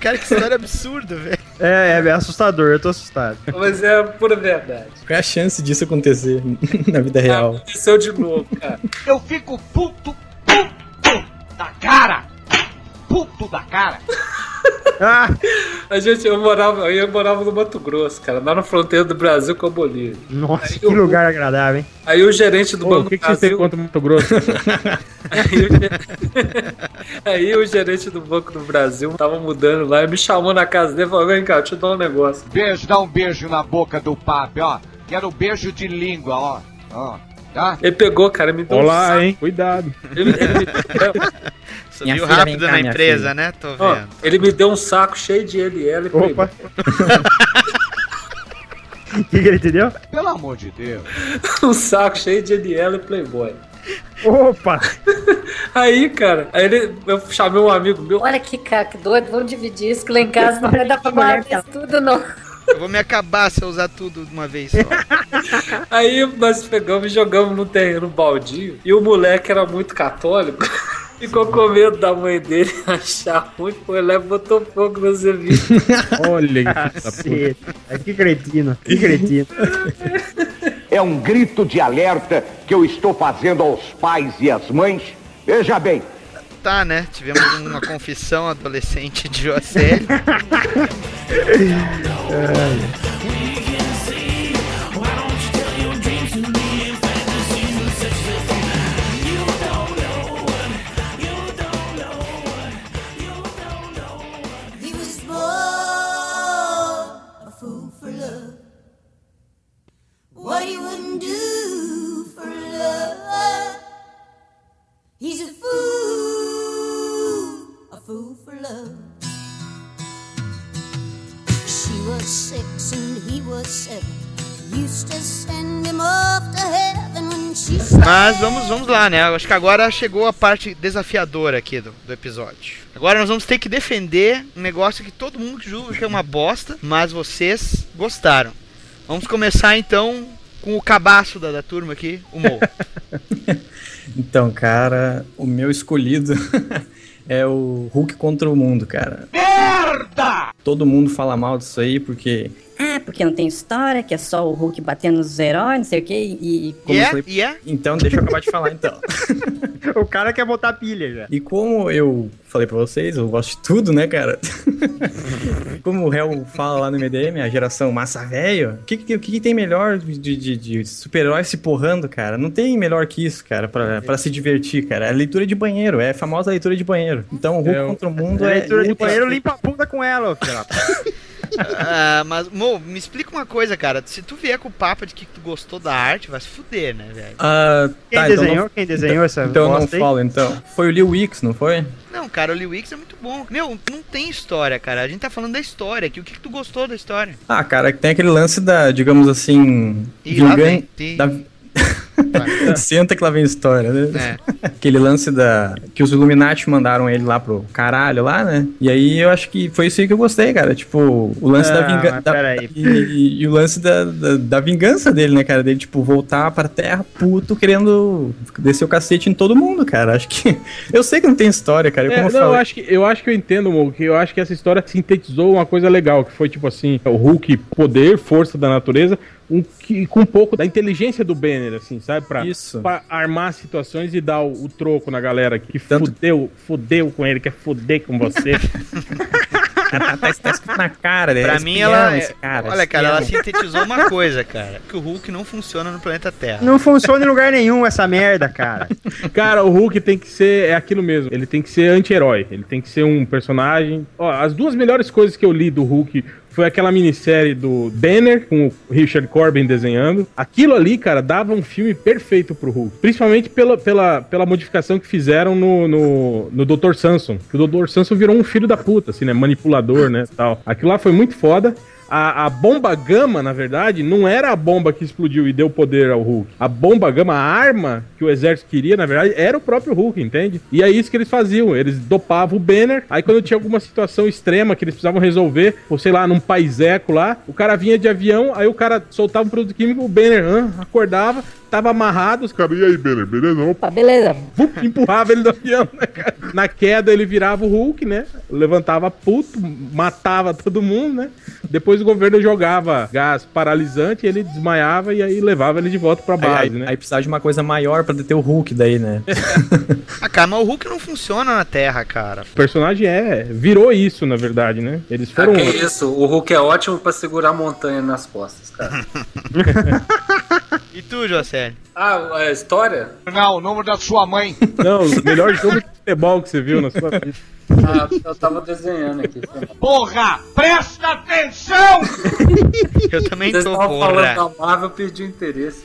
Cara, que história absurda, velho. É assustador, eu tô assustado. Mas é pura verdade. Qual é a chance disso acontecer na vida real? Aconteceu de novo, cara. Eu fico puto da cara. Puto da cara. Eu morava no Mato Grosso, cara, lá na fronteira do Brasil com a Bolívia. Nossa, aí, que lugar agradável, hein? Aí o gerente do Banco do Brasil... O que você tem contra o Mato Grosso? Aí o gerente do Banco do Brasil tava mudando lá e me chamou na casa dele e falou, vem cá, eu te dou um negócio. Beijo, dá um beijo na boca do papi, ó. Quero um beijo de língua, ó. Tá? Ele pegou, cara, me deu um saco, hein? Cuidado. Ele subiu rápido na empresa, né? Tô vendo. Ó, ele me deu um saco cheio de LL. Opa. O que ele te deu? Pelo amor de Deus. Um saco cheio de LL e Playboy. Opa! Aí, cara, eu chamei um amigo meu. Olha que caca, doido, vamos dividir isso que lá em casa não vai dar pra mulher tudo, não. Eu vou me acabar se eu usar tudo de uma vez só. Aí nós pegamos e jogamos num terreno baldio. E o moleque era muito católico. Ficou com medo da mãe dele achar ruim, foi lá e botou fogo no serviço. Olha que cretino, que cretino. É um grito de alerta que eu estou fazendo aos pais e às mães. Veja bem. Tá, né? Tivemos uma confissão adolescente de José. Mas vamos lá, né? Acho que agora chegou a parte desafiadora aqui do episódio. Agora nós vamos ter que defender um negócio que todo mundo julga que é uma bosta, mas vocês gostaram. Vamos começar então com o cabaço da turma aqui, o Mo. Então, cara, o meu escolhido é o Hulk contra o Mundo, cara. Merda! Todo mundo fala mal disso aí porque... porque não tem história, que é só o Hulk batendo nos heróis, não sei o quê, Então, deixa eu acabar de falar, então. O cara quer botar pilha, já. E como eu falei pra vocês, eu gosto de tudo, né, cara? Como o Hel fala lá no MDM, a geração massa velho, o que tem melhor de super-herói se porrando, cara? Não tem melhor que isso, cara, pra se divertir, cara. É a leitura de banheiro, é a famosa leitura de banheiro. Então, o Hulk contra o Mundo é... leitura de banheiro, limpa a bunda com ela, ó, filho. Mas, Mo, me explica uma coisa, cara. Se tu vier com o papo de que tu gostou da arte, vai se fuder, né, velho? Quem desenhou essa bosta? Então não fala, então. Foi o Lee Wicks, não foi? Não, cara, o Lee Wicks é muito bom. Meu, não tem história, cara. A gente tá falando da história aqui. O que tu gostou da história? Ah, cara, tem aquele lance da, digamos assim... Senta que lá vem história, né? É. Aquele lance que os Illuminati mandaram ele lá pro caralho lá, né? E aí eu acho que foi isso aí que eu gostei, cara. Tipo, o lance da vingança... E o lance da vingança dele, né, cara? Dele, tipo, voltar pra terra puto querendo descer o cacete em todo mundo, cara. Acho que... Eu sei que não tem história, cara. Eu acho que eu entendo, Mo, que eu acho que essa história sintetizou uma coisa legal, que foi, tipo assim, o Hulk, poder, força da natureza... com um pouco da inteligência do Banner, assim, sabe? Pra armar situações e dar o troco na galera que fudeu com ele, quer fuder com você. Tá escrito na cara, né? Pra mim, ela... Olha, cara, ela sintetizou uma coisa, cara. Que o Hulk não funciona no planeta Terra. Não funciona em lugar nenhum essa merda, cara. Cara, o Hulk tem que ser... É aquilo mesmo. Ele tem que ser anti-herói. Ele tem que ser um personagem... Ó, as duas melhores coisas que eu li do Hulk... Foi aquela minissérie do Banner, com o Richard Corben desenhando. Aquilo ali, cara, dava um filme perfeito pro Hulk. Principalmente pela modificação que fizeram no Dr. Samson. Que o Dr. Samson virou um filho da puta, assim, né? Manipulador, né? Tal. Aquilo lá foi muito foda. A bomba gama, na verdade, não era a bomba que explodiu e deu poder ao Hulk. A bomba gama, a arma que o exército queria, na verdade, era o próprio Hulk, entende? E é isso que eles faziam. Eles dopavam o Banner, aí quando tinha alguma situação extrema que eles precisavam resolver, ou sei lá, num paiseco lá, o cara vinha de avião, aí o cara soltava um produto químico, o Banner acordava, tava amarrado, os caras, e aí, Banner, beleza? Opa, beleza. Empurrava ele do avião, né, cara? Na queda ele virava o Hulk, né? Levantava puto, matava todo mundo, né? Depois o governo jogava gás paralisante, ele desmaiava e aí levava ele de volta pra base, né? Aí precisava de uma coisa maior pra deter o Hulk daí, né? Cara, mas o Hulk não funciona na Terra, cara. O personagem virou isso, na verdade, né? Eles foram... Ah, que é isso, o Hulk é ótimo pra segurar a montanha nas costas, cara. E tu, José? A história? Não, o nome da sua mãe. Não, o melhor jogo de futebol que você viu na sua vida. Eu tava desenhando aqui. Porra, presta atenção! Eu também tô, porra. Vocês estavam falando da Marvel, eu perdi o interesse.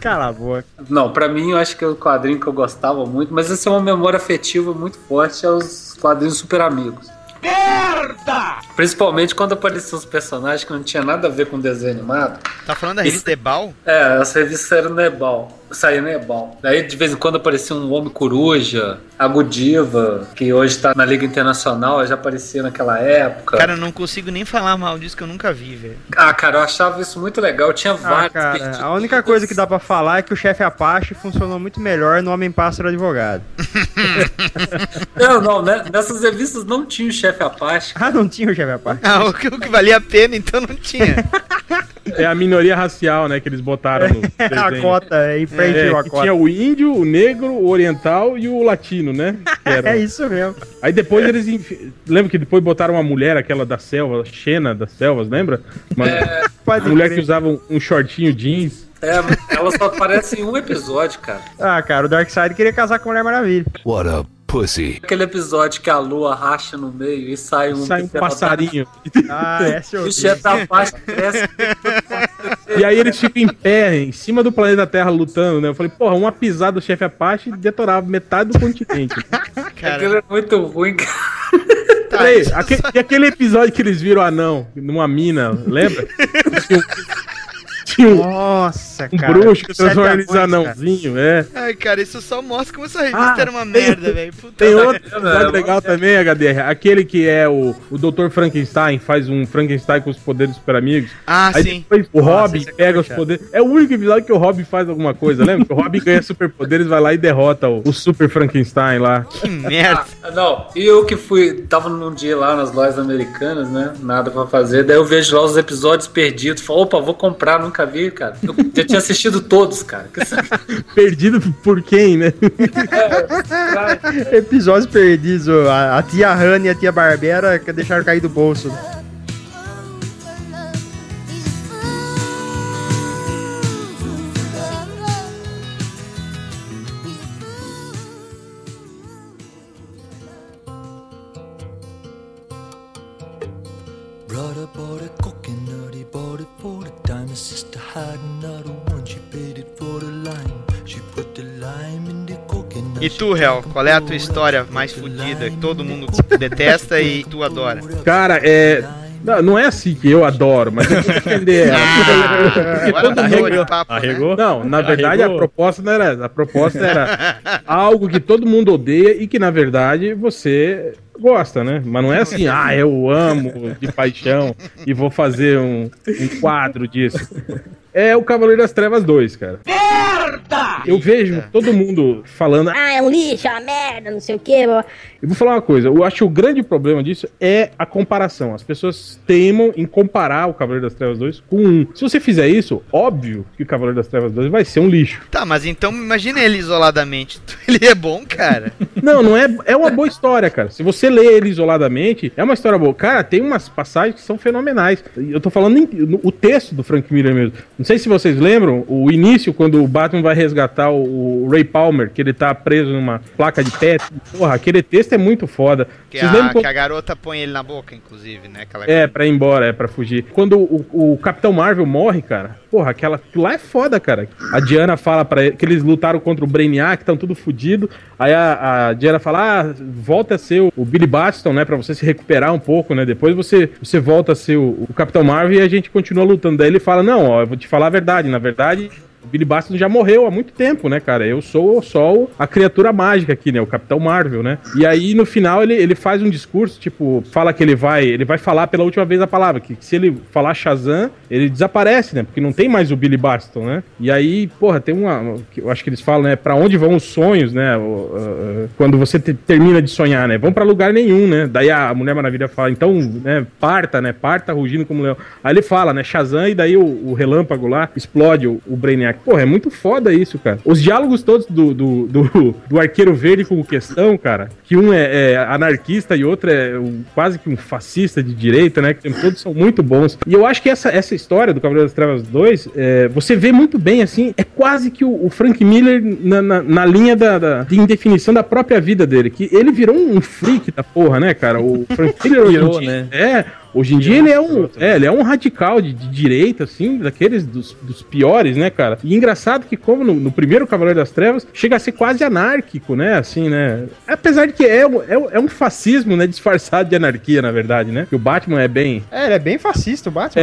Cala a boca. Não, pra mim, eu acho que é o quadrinho que eu gostava muito, mas essa é uma memória afetiva muito forte, é os quadrinhos Super Amigos. Merda! Principalmente quando apareciam os personagens que não tinha nada a ver com desenho animado. Tá falando da revista Ebal? É, essa revista era no Ebal. Saía no Ebal. Daí de vez em quando aparecia um Homem Coruja, a Godiva, que hoje tá na Liga Internacional, já aparecia naquela época. Cara, eu não consigo nem falar mal disso que eu nunca vi, velho. Ah, cara, eu achava isso muito legal. Eu tinha vários. Cara, perdidos. A única coisa que dá pra falar é que o Chefe Apache funcionou muito melhor no Homem Pássaro Advogado. não, né? Nessas revistas não tinha o Chefe Apache. Cara. Ah, não tinha o Chefe Apache? Ah, o que valia a pena, então não tinha. É a minoria racial, né, que eles botaram no desenho. A cota, é inferior a cota. Tinha o índio, o negro, o oriental e o latino, né? É isso mesmo. Aí depois eles... Lembra que depois botaram uma mulher, aquela da selva, Xena das selvas, lembra? Uma mulher que usava um shortinho jeans. É, ela só aparece em um episódio, cara. Ah, cara, o Darkseid queria casar com a Mulher Maravilha. What up? Pussy. Aquele episódio que a lua racha no meio e sai um passarinho. Essa eu vi. O bicho da paz cresce. E aí eles ficam em pé, em cima do planeta Terra, lutando, né? Eu falei, porra, uma pisada do chefe Apache detonava metade do continente. Cara. Aquilo é muito ruim, cara. Tá, peraí, aquele episódio que eles viram anão numa mina, lembra? Nossa, cara. Bruxo que transforma eles anãozinho, é. Ai, cara, isso só mostra como essa revista era uma merda, velho. Tem outro episódio legal também, HDR. Aquele que é o Dr. Frankenstein, faz um Frankenstein com os poderes dos super amigos. Ah, aí sim. Depois o Robin pega os poderes. É o único episódio que o Robin faz alguma coisa, lembra? Que o Robin ganha superpoderes, vai lá e derrota o Super Frankenstein lá. Que merda. Não, e eu que tava num dia lá nas lojas americanas, né? Nada pra fazer. Daí eu vejo lá os episódios perdidos. Falo, opa, vou comprar, nunca vi, cara. Eu já tinha assistido todos, cara. Perdido por quem, né? Episódios perdidos. A tia Hannah e a tia Barbera deixaram cair do bolso. E tu, Hel, qual é a tua história mais fodida que todo mundo detesta e tu adora? Cara, não é assim que eu adoro, mas eu vou defender ela. Não, na verdade a proposta não era essa. A proposta era algo que todo mundo odeia e que na verdade você gosta, né? Mas não é assim, eu amo de paixão e vou fazer um quadro disso. É o Cavaleiro das Trevas 2, cara. Merda! Eu vejo todo mundo falando, é um lixo, é uma merda, não sei o quê. Eu vou falar uma coisa, eu acho que o grande problema disso é a comparação. As pessoas teimam em comparar o Cavaleiro das Trevas 2 com um. Se você fizer isso, óbvio que o Cavaleiro das Trevas 2 vai ser um lixo. Tá, mas então imagina ele isoladamente. Ele é bom, cara? Não é. É uma boa história, cara. Se você ler ele isoladamente, é uma história boa. Cara, tem umas passagens que são fenomenais. Eu tô falando o texto do Frank Miller mesmo. Não sei se vocês lembram, o início, quando o Batman vai resgatar o Ray Palmer, que ele tá preso numa placa de pet. Porra, aquele texto é muito foda. Que a garota põe ele na boca, inclusive, né? Pra ir embora, pra fugir. Quando o Capitão Marvel morre, cara, porra, aquela lá é foda, cara. A Diana fala pra ele que eles lutaram contra o Brainiac, estão tudo fodido. Aí a Diana fala, volta a ser o Billy Batson, né? Pra você se recuperar um pouco, né? Depois você volta a ser o Capitão Marvel e a gente continua lutando. Daí ele fala, não, ó, eu vou te falar a verdade, na verdade o Billy Batson já morreu há muito tempo, né, cara? Eu sou só a criatura mágica aqui, né? O Capitão Marvel, né? E aí, no final, ele faz um discurso, tipo, fala que ele vai falar pela última vez a palavra, que se ele falar Shazam, ele desaparece, né? Porque não tem mais o Billy Batson, né? E aí, porra, tem eu acho que eles falam, né? Pra onde vão os sonhos, né? Quando você termina de sonhar, né? Vão pra lugar nenhum, né? Daí a Mulher Maravilha fala, então, né? Parta rugindo como leão. Aí ele fala, né? Shazam, e daí o relâmpago lá explode o Brainiac. Porra, é muito foda isso, cara. Os diálogos todos do Arqueiro Verde com o Questão, cara, que um é anarquista e outro é quase que um fascista de direita, né? Que todos são muito bons. E eu acho que essa história do Cavaleiro das Trevas 2, você vê muito bem, assim, é quase que o Frank Miller na linha de indefinição da própria vida dele, que ele virou um freak da porra, né, cara? O Frank Miller virou, né? Hoje em dia ele é um radical de direita, assim, daqueles dos piores, né, cara? E engraçado que como no primeiro Cavaleiro das Trevas, chega a ser quase anárquico, né, assim, né? Apesar de que é um fascismo, né, disfarçado de anarquia, na verdade, né? Que o Batman é bem... ele é bem fascista, o Batman.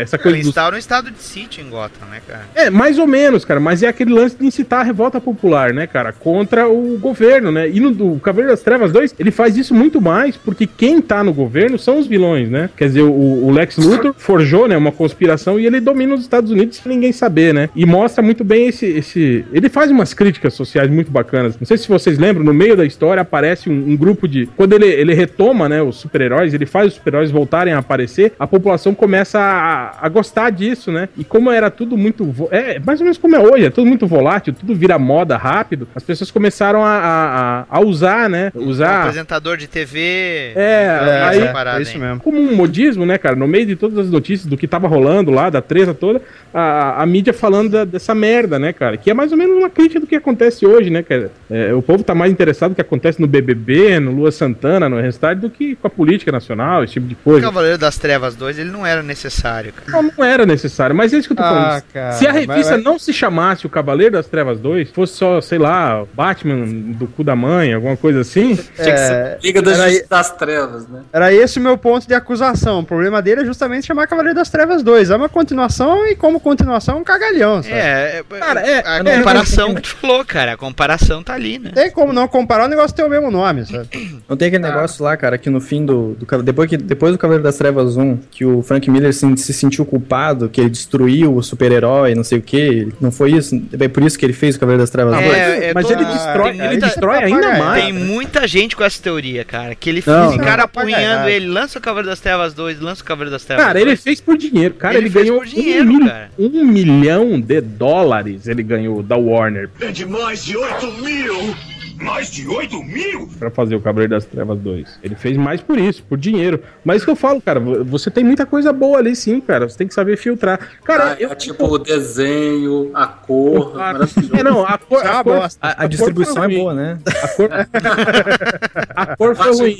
Essa coisa... Ele instaura um estado de sítio em Gotham, né, cara? É, mais ou menos, cara, mas é aquele lance de incitar a revolta popular, né, cara? Contra o governo, né? E no Cavaleiro das Trevas 2, ele faz isso muito mais, porque quem tá no governo são os vilões vilões, né? Quer dizer, o Lex Luthor forjou, né, uma conspiração e ele domina os Estados Unidos sem ninguém saber, né? E mostra muito bem esse... Ele faz umas críticas sociais muito bacanas. Não sei se vocês lembram, no meio da história aparece um grupo de... Quando ele retoma, né, os super-heróis, ele faz os super-heróis voltarem a aparecer, a população começa a gostar disso, né? E como era tudo muito... É mais ou menos como é hoje, é tudo muito volátil, tudo vira moda rápido, as pessoas começaram a usar, né? Usar... Um apresentador de TV... É isso mesmo. Como um modismo, né, cara? No meio de todas as notícias do que tava rolando lá, da treta toda, a mídia falando dessa merda, né, cara? Que é mais ou menos uma crítica do que acontece hoje, né, cara? É, o povo tá mais interessado no que acontece no BBB, no Lua Santana, no Restart, do que com a política nacional, esse tipo de coisa. O Cavaleiro das Trevas 2, ele não era necessário, cara. Não era necessário, mas é isso que eu tô falando. Cara, se a revista não se chamasse o Cavaleiro das Trevas 2, fosse só, sei lá, Batman do cu da mãe, alguma coisa assim... Tinha que ser Liga das Trevas, né? Era esse o meu ponto de acusação. O problema dele é justamente chamar Cavaleiro das Trevas 2. É uma continuação e como continuação um cagalhão, sabe? A comparação que tu falou, cara. A comparação tá ali, né? Tem como não comparar, o negócio tem o mesmo nome, sabe? Não tem aquele negócio lá, cara, que no fim depois do Cavaleiro das Trevas 1, que o Frank Miller se sentiu culpado, que ele destruiu o super-herói, não sei o quê. Não foi isso? É por isso que ele fez o Cavaleiro das Trevas 2. Ele destrói ainda mais. Tem muita gente com essa teoria, cara, que ele fez o cara apunhando ele, lança o Cavaleiro das Trevas 2, lança o Cavaleiro das Trevas 2. Cara, ele fez por dinheiro, cara, ele ganhou $1 milhão ele ganhou da Warner. É de mais de 8 mil! Mais de 8 mil? Pra fazer o Cavaleiro das Trevas 2. Ele fez mais por isso, por dinheiro. Mas isso que eu falo, cara, você tem muita coisa boa ali sim, cara. Você tem que saber filtrar. Cara, o desenho, a cor... A distribuição é boa, né? A cor foi ruim.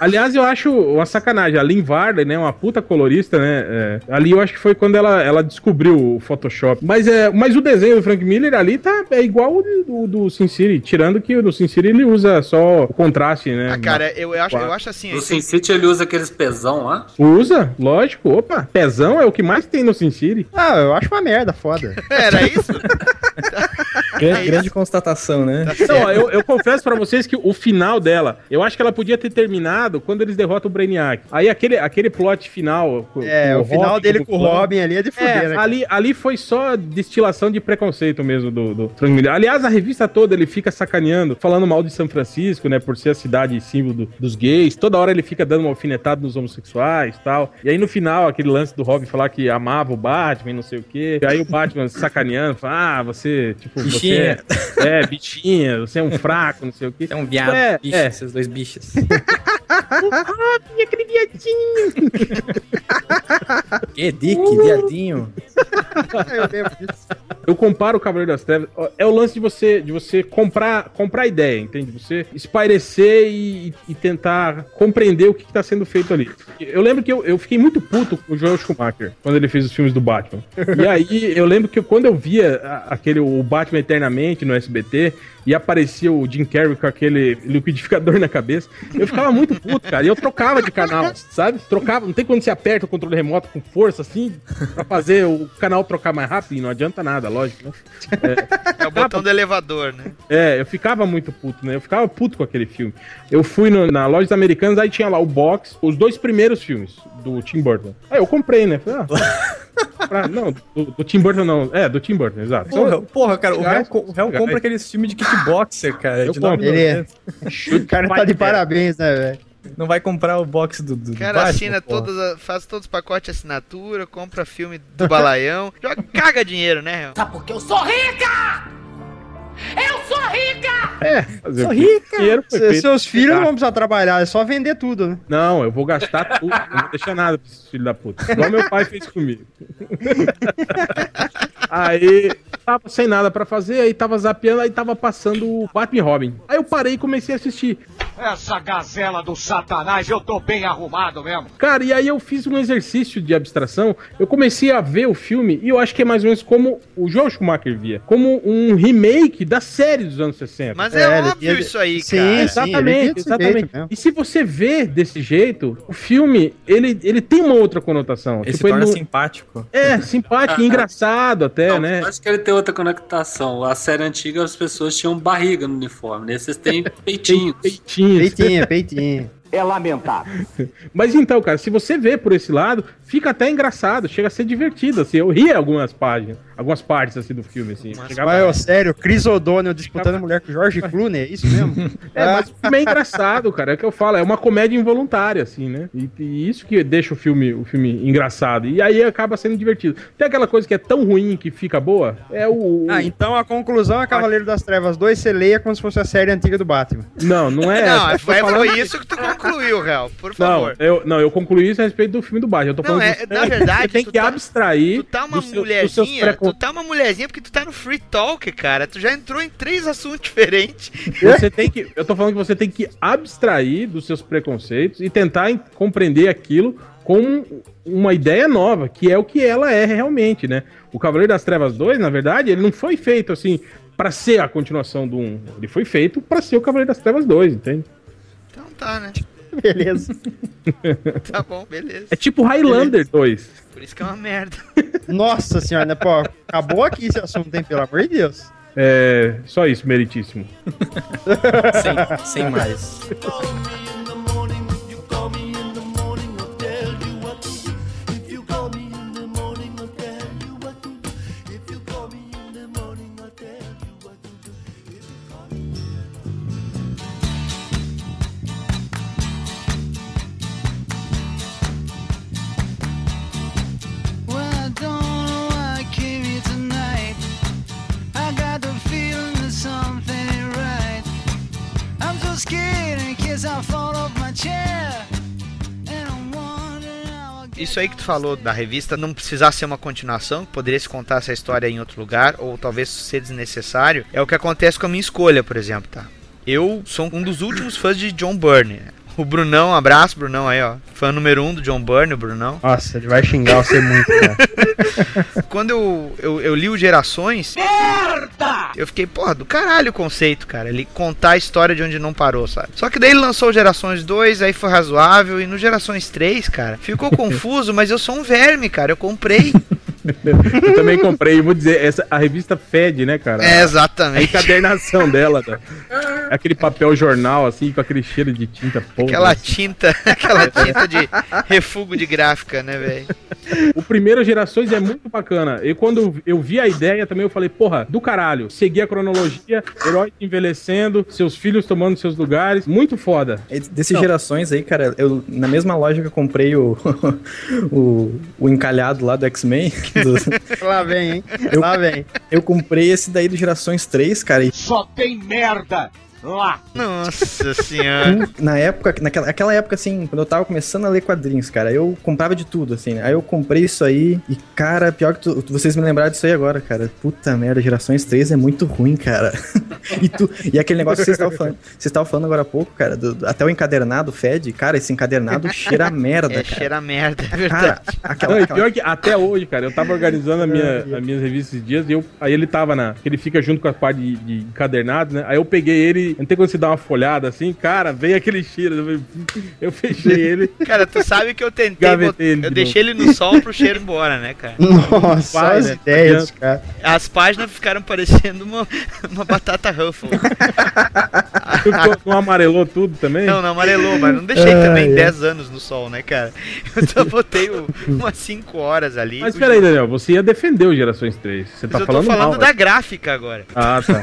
Aliás, eu acho uma sacanagem. A Lynn Varley, né, uma puta colorista, né? Ali eu acho que foi quando ela descobriu o Photoshop. Mas o desenho do Frank Miller ali é igual o do Sin City. Tirando que no Sin City ele usa só o contraste, né? Ah, cara, eu acho assim... No Sin City ele usa aqueles pezão lá? Usa, lógico, opa. Pezão é o que mais tem no Sin City. Ah, eu acho uma merda, foda. Era isso? Grande constatação, né? Não, eu confesso pra vocês que o final dela, eu acho que ela podia ter terminado quando eles derrotam o Brainiac. Aí aquele plot final... o final Robin, dele com o Robin ali é de fuder, né? Ali foi só destilação de preconceito mesmo do Frank Miller. Aliás, a revista toda ele fica sacaneando, falando mal de São Francisco, né, por ser a cidade símbolo dos gays. Toda hora ele fica dando uma alfinetada nos homossexuais e tal. E aí no final, aquele lance do Robin falar que amava o Batman e não sei o quê. E aí o Batman sacaneando, fala, você, tipo, bichinha. Você é bichinha, você é um fraco, não sei o quê. É um viado, esses dois bichos. Robin, aquele viadinho. Que dick, viadinho. Eu lembro disso. Eu comparo o Cavaleiro das Trevas. É o lance de você comprar a ideia, entende? Você espairecer e tentar compreender o que está sendo feito ali. Eu lembro que eu fiquei muito puto com o Joel Schumacher quando ele fez os filmes do Batman. E aí eu lembro que quando eu via o Batman Eternamente no SBT e aparecia o Jim Carrey com aquele liquidificador na cabeça, eu ficava muito puto, cara. E eu trocava de canal, sabe? Trocava, não tem quando você aperta o controle remoto com força assim pra fazer o canal trocar mais rápido e não adianta nada, lógico, né? É o botão do elevador, né? Eu ficava muito puto, né? Eu ficava puto com aquele filme. Eu fui na Lojas Americanas, aí tinha lá o box, os dois primeiros filmes do Tim Burton. Aí eu comprei, né? Falei, não, do Tim Burton não. Do Tim Burton, exato. Porra, cara, o réu compra aqueles filmes de kickboxer, cara. Eu compro. O cara tá de parabéns, né, velho? Não vai comprar o box do cara, Batman, assina faz todos os pacotes de assinatura, compra filme do Balaião, caga dinheiro, né? Sabe porque eu sou rica! Eu sou rica! Sou rica! Seus filhos não vão precisar trabalhar, é só vender tudo, né? Não, eu vou gastar tudo, não vou deixar nada pra esses filhos da puta. Igual meu pai fez comigo. Aí tava sem nada pra fazer, aí tava zapeando, aí tava passando o Batman Robin. Aí eu parei e comecei a assistir. Essa gazela do satanás, eu tô bem arrumado mesmo. Cara, e aí eu fiz um exercício de abstração, eu comecei a ver o filme, e eu acho que é mais ou menos como o Joel Schumacher via, como um remake da série dos anos 60. Mas é óbvio isso aí, cara. Sim, exatamente. E se você vê desse jeito, o filme, ele tem uma outra conotação. Ele se torna simpático. Simpático, engraçado até. Não, né? Acho que ele tem outra conectação. A série antiga, as pessoas tinham barriga no uniforme, né? Vocês têm peitinhos. Peitinho. é lamentável. Mas então, cara, se você vê por esse lado, fica até engraçado, chega a ser divertido, assim. Eu ri algumas páginas, algumas partes assim do filme, assim. Mas, sério, Chris O'Donnell disputando mulher com George Clooney, é isso mesmo? É, mas o filme é engraçado, cara, é o que eu falo, é uma comédia involuntária, assim, né? E isso que deixa o filme engraçado, e aí acaba sendo divertido. Tem aquela coisa que é tão ruim que fica boa, é o... Ah, então a conclusão é Cavaleiro das Trevas 2, você leia como se fosse a série antiga do Batman. Não, não é essa. Não, foi isso que tu concluiu, Real, por favor. Não, eu concluí isso a respeito do filme do Batman. Eu tô falando que na verdade, tem que abstrair. Tu tá uma mulherzinha, porque tu tá no Free Talk, cara. Tu já entrou em 3 assuntos diferentes. Você tem que, eu tô falando que você tem que abstrair dos seus preconceitos e tentar compreender aquilo com uma ideia nova, que é o que ela é realmente, né? O Cavaleiro das Trevas 2, na verdade, ele não foi feito assim pra ser a continuação do 1. Ele foi feito pra ser o Cavaleiro das Trevas 2, entende? Então tá, né? Beleza. Tá bom, beleza. É tipo Highlander 2. Por isso que é uma merda. Nossa senhora, né, pô? Acabou aqui esse assunto, hein? Pelo amor de Deus. É, só isso, meritíssimo. sem mais. Isso aí que tu falou da revista não precisar ser uma continuação, poderia se contar essa história em outro lugar, ou talvez ser desnecessário, é o que acontece com a minha escolha, por exemplo, tá? Eu sou um dos últimos fãs de John Byrne, né? O Brunão, abraço, Brunão aí, ó. Fã número 1 do John Byrne, o Brunão. Nossa, ele vai xingar você muito, cara. Quando eu li o Gerações... Merda! Eu fiquei, porra, do caralho o conceito, cara. Ele contar a história de onde não parou, sabe? Só que daí ele lançou o Gerações 2, aí foi razoável. E no Gerações 3, cara, ficou confuso, mas eu sou um verme, cara. Eu comprei... Eu também comprei, vou dizer, a revista fede, né, cara? É, exatamente. A encadernação dela, tá? Aquele papel jornal, assim, com aquele cheiro de tinta podre. Aquela tinta de refugo de gráfica, né, velho? O primeiro Gerações é muito bacana. E quando eu vi a ideia também, eu falei, porra, do caralho. Segui a cronologia, heróis envelhecendo, seus filhos tomando seus lugares. Muito foda. Desses Gerações aí, cara, eu, na mesma loja que eu comprei o encalhado lá do X-Men... Lá vem, hein? Lá vem. Eu comprei esse daí do Gerações 3, cara. E... Só tem merda lá. Nossa senhora. Na época, naquela época, assim, quando eu tava começando a ler quadrinhos, cara, eu comprava de tudo, assim, né? Aí eu comprei isso aí e, cara, pior que vocês me lembraram disso aí agora, cara. Puta merda, Gerações 3 é muito ruim, cara. E aquele negócio que vocês estavam falando agora há pouco, cara, até o encadernado fede, cara, esse encadernado cheira merda, cara. Cheira merda, é verdade. Cara, pior que até hoje, cara, eu tava organizando as minhas revistas esses dias e aí ele tava ele fica junto com a parte de encadernado, né? Aí eu peguei ele, não tem como você dar uma folhada assim, cara, veio aquele cheiro, eu fechei ele. Cara, tu sabe que eu tentei, eu deixei ele no sol pro cheiro ir embora, né, cara? Nossa, as ideias, cara. As páginas ficaram parecendo uma batata Ruffles. Tu não amarelou tudo também? Não amarelou, mas não deixei também 10 anos no sol, né, cara? Eu só botei umas 5 horas ali. Mas peraí, Daniel, você ia defender o Gerações 3. Você tá falando mal. Eu tô falando da gráfica agora. Ah, tá.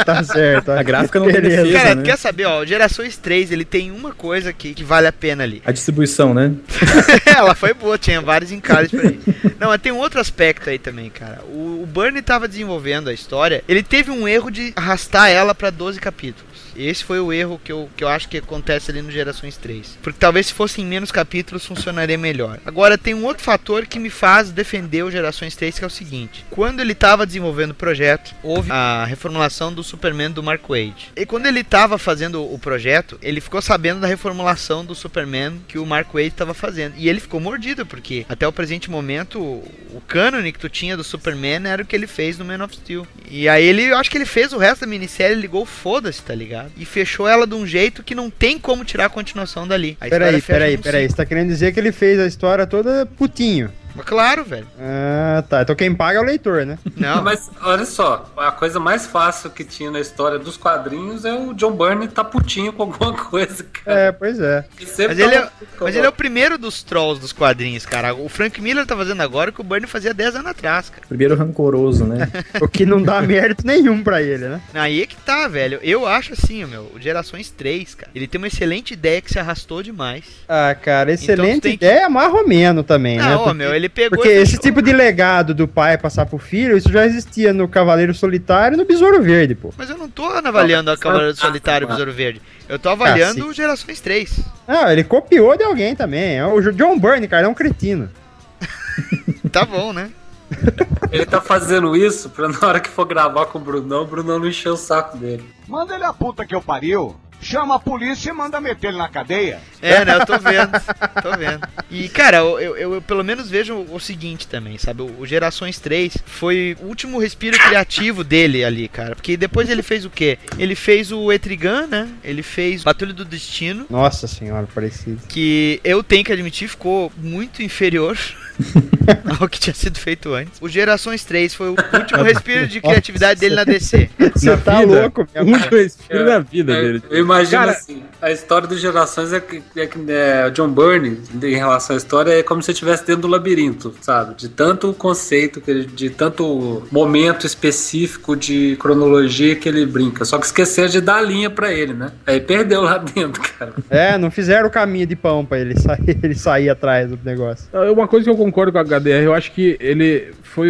Ah, tá certo. A gráfica não tem defesa, cara, né? Quer saber, ó, o Gerações 3, ele tem uma coisa que vale a pena ali. A distribuição, né? Ela foi boa, tinha vários encargos pra ele. Não, mas tem um outro aspecto aí também, cara. O Byrne tava desenvolvendo a história, ele teve um erro de arrastar ela pra 12 capítulos. Esse foi o erro que eu acho que acontece ali no Gerações 3. Porque talvez se fossem menos capítulos, funcionaria melhor. Agora, tem um outro fator que me faz defender o Gerações 3, que é o seguinte. Quando ele estava desenvolvendo o projeto, houve a reformulação do Superman do Mark Waid. E quando ele estava fazendo o projeto, ele ficou sabendo da reformulação do Superman que o Mark Waid estava fazendo. E ele ficou mordido, porque até o presente momento, o cânone que tu tinha do Superman era o que ele fez no Man of Steel. E aí, eu acho que ele fez o resto da minissérie, ligou, foda-se, tá ligado? E fechou ela de um jeito que não tem como tirar a continuação dali. Peraí, você tá querendo dizer que ele fez a história toda putinho? Claro, velho. Ah, tá. Então quem paga é o leitor, né? Não. Mas, olha só, a coisa mais fácil que tinha na história dos quadrinhos é o John Byrne tá putinho com alguma coisa, cara. É, pois é. Mas ele é o primeiro dos trolls dos quadrinhos, cara. O Frank Miller tá fazendo agora o que o Byrne fazia 10 anos atrás, cara. Primeiro rancoroso, né? O que não dá mérito nenhum pra ele, né? Aí é que tá, velho. Eu acho assim, meu, o Gerações 3, cara. Ele tem uma excelente ideia que se arrastou demais. Ah, cara, excelente então, ideia é marromeno também, né? Ó, porque, meu, ele pegou... Porque esse tipo de legado do pai passar pro filho, isso já existia no Cavaleiro Solitário e no Besouro Verde, pô. Mas eu não tô avaliando o Cavaleiro Solitário e o Besouro Verde. Eu tô avaliando o Gerações 3. Ah, ele copiou de alguém também. O John Byrne, cara, é um cretino. Tá bom, né? Ele tá fazendo isso pra na hora que for gravar com o Brunão não encher o saco dele. Manda ele a puta que eu pariu. Chama a polícia e manda meter ele na cadeia. É, né? Eu tô vendo. Tô vendo. E, cara, eu pelo menos vejo o seguinte também, sabe? O Gerações 3 foi o último respiro criativo dele ali, cara. Porque depois ele fez o quê? Ele fez o Etrigan, né? Ele fez Patrulha do Destino. Nossa senhora, parecido. Que eu tenho que admitir, ficou muito inferior ao que tinha sido feito antes. O Gerações 3 foi o último respiro de criatividade dele na DC. Você tá louco, meu. O último respiro da vida dele. Imagina, cara, assim, a história do Gerações é John Byrne, em relação à história, é como se você estivesse dentro do labirinto, sabe? De tanto conceito, de tanto momento específico de cronologia que ele brinca. Só que esqueceram de dar a linha pra ele, né? Aí perdeu lá dentro, cara. É, não fizeram o caminho de pão pra ele sair atrás do negócio. Uma coisa que eu concordo com a HDR, eu acho que ele foi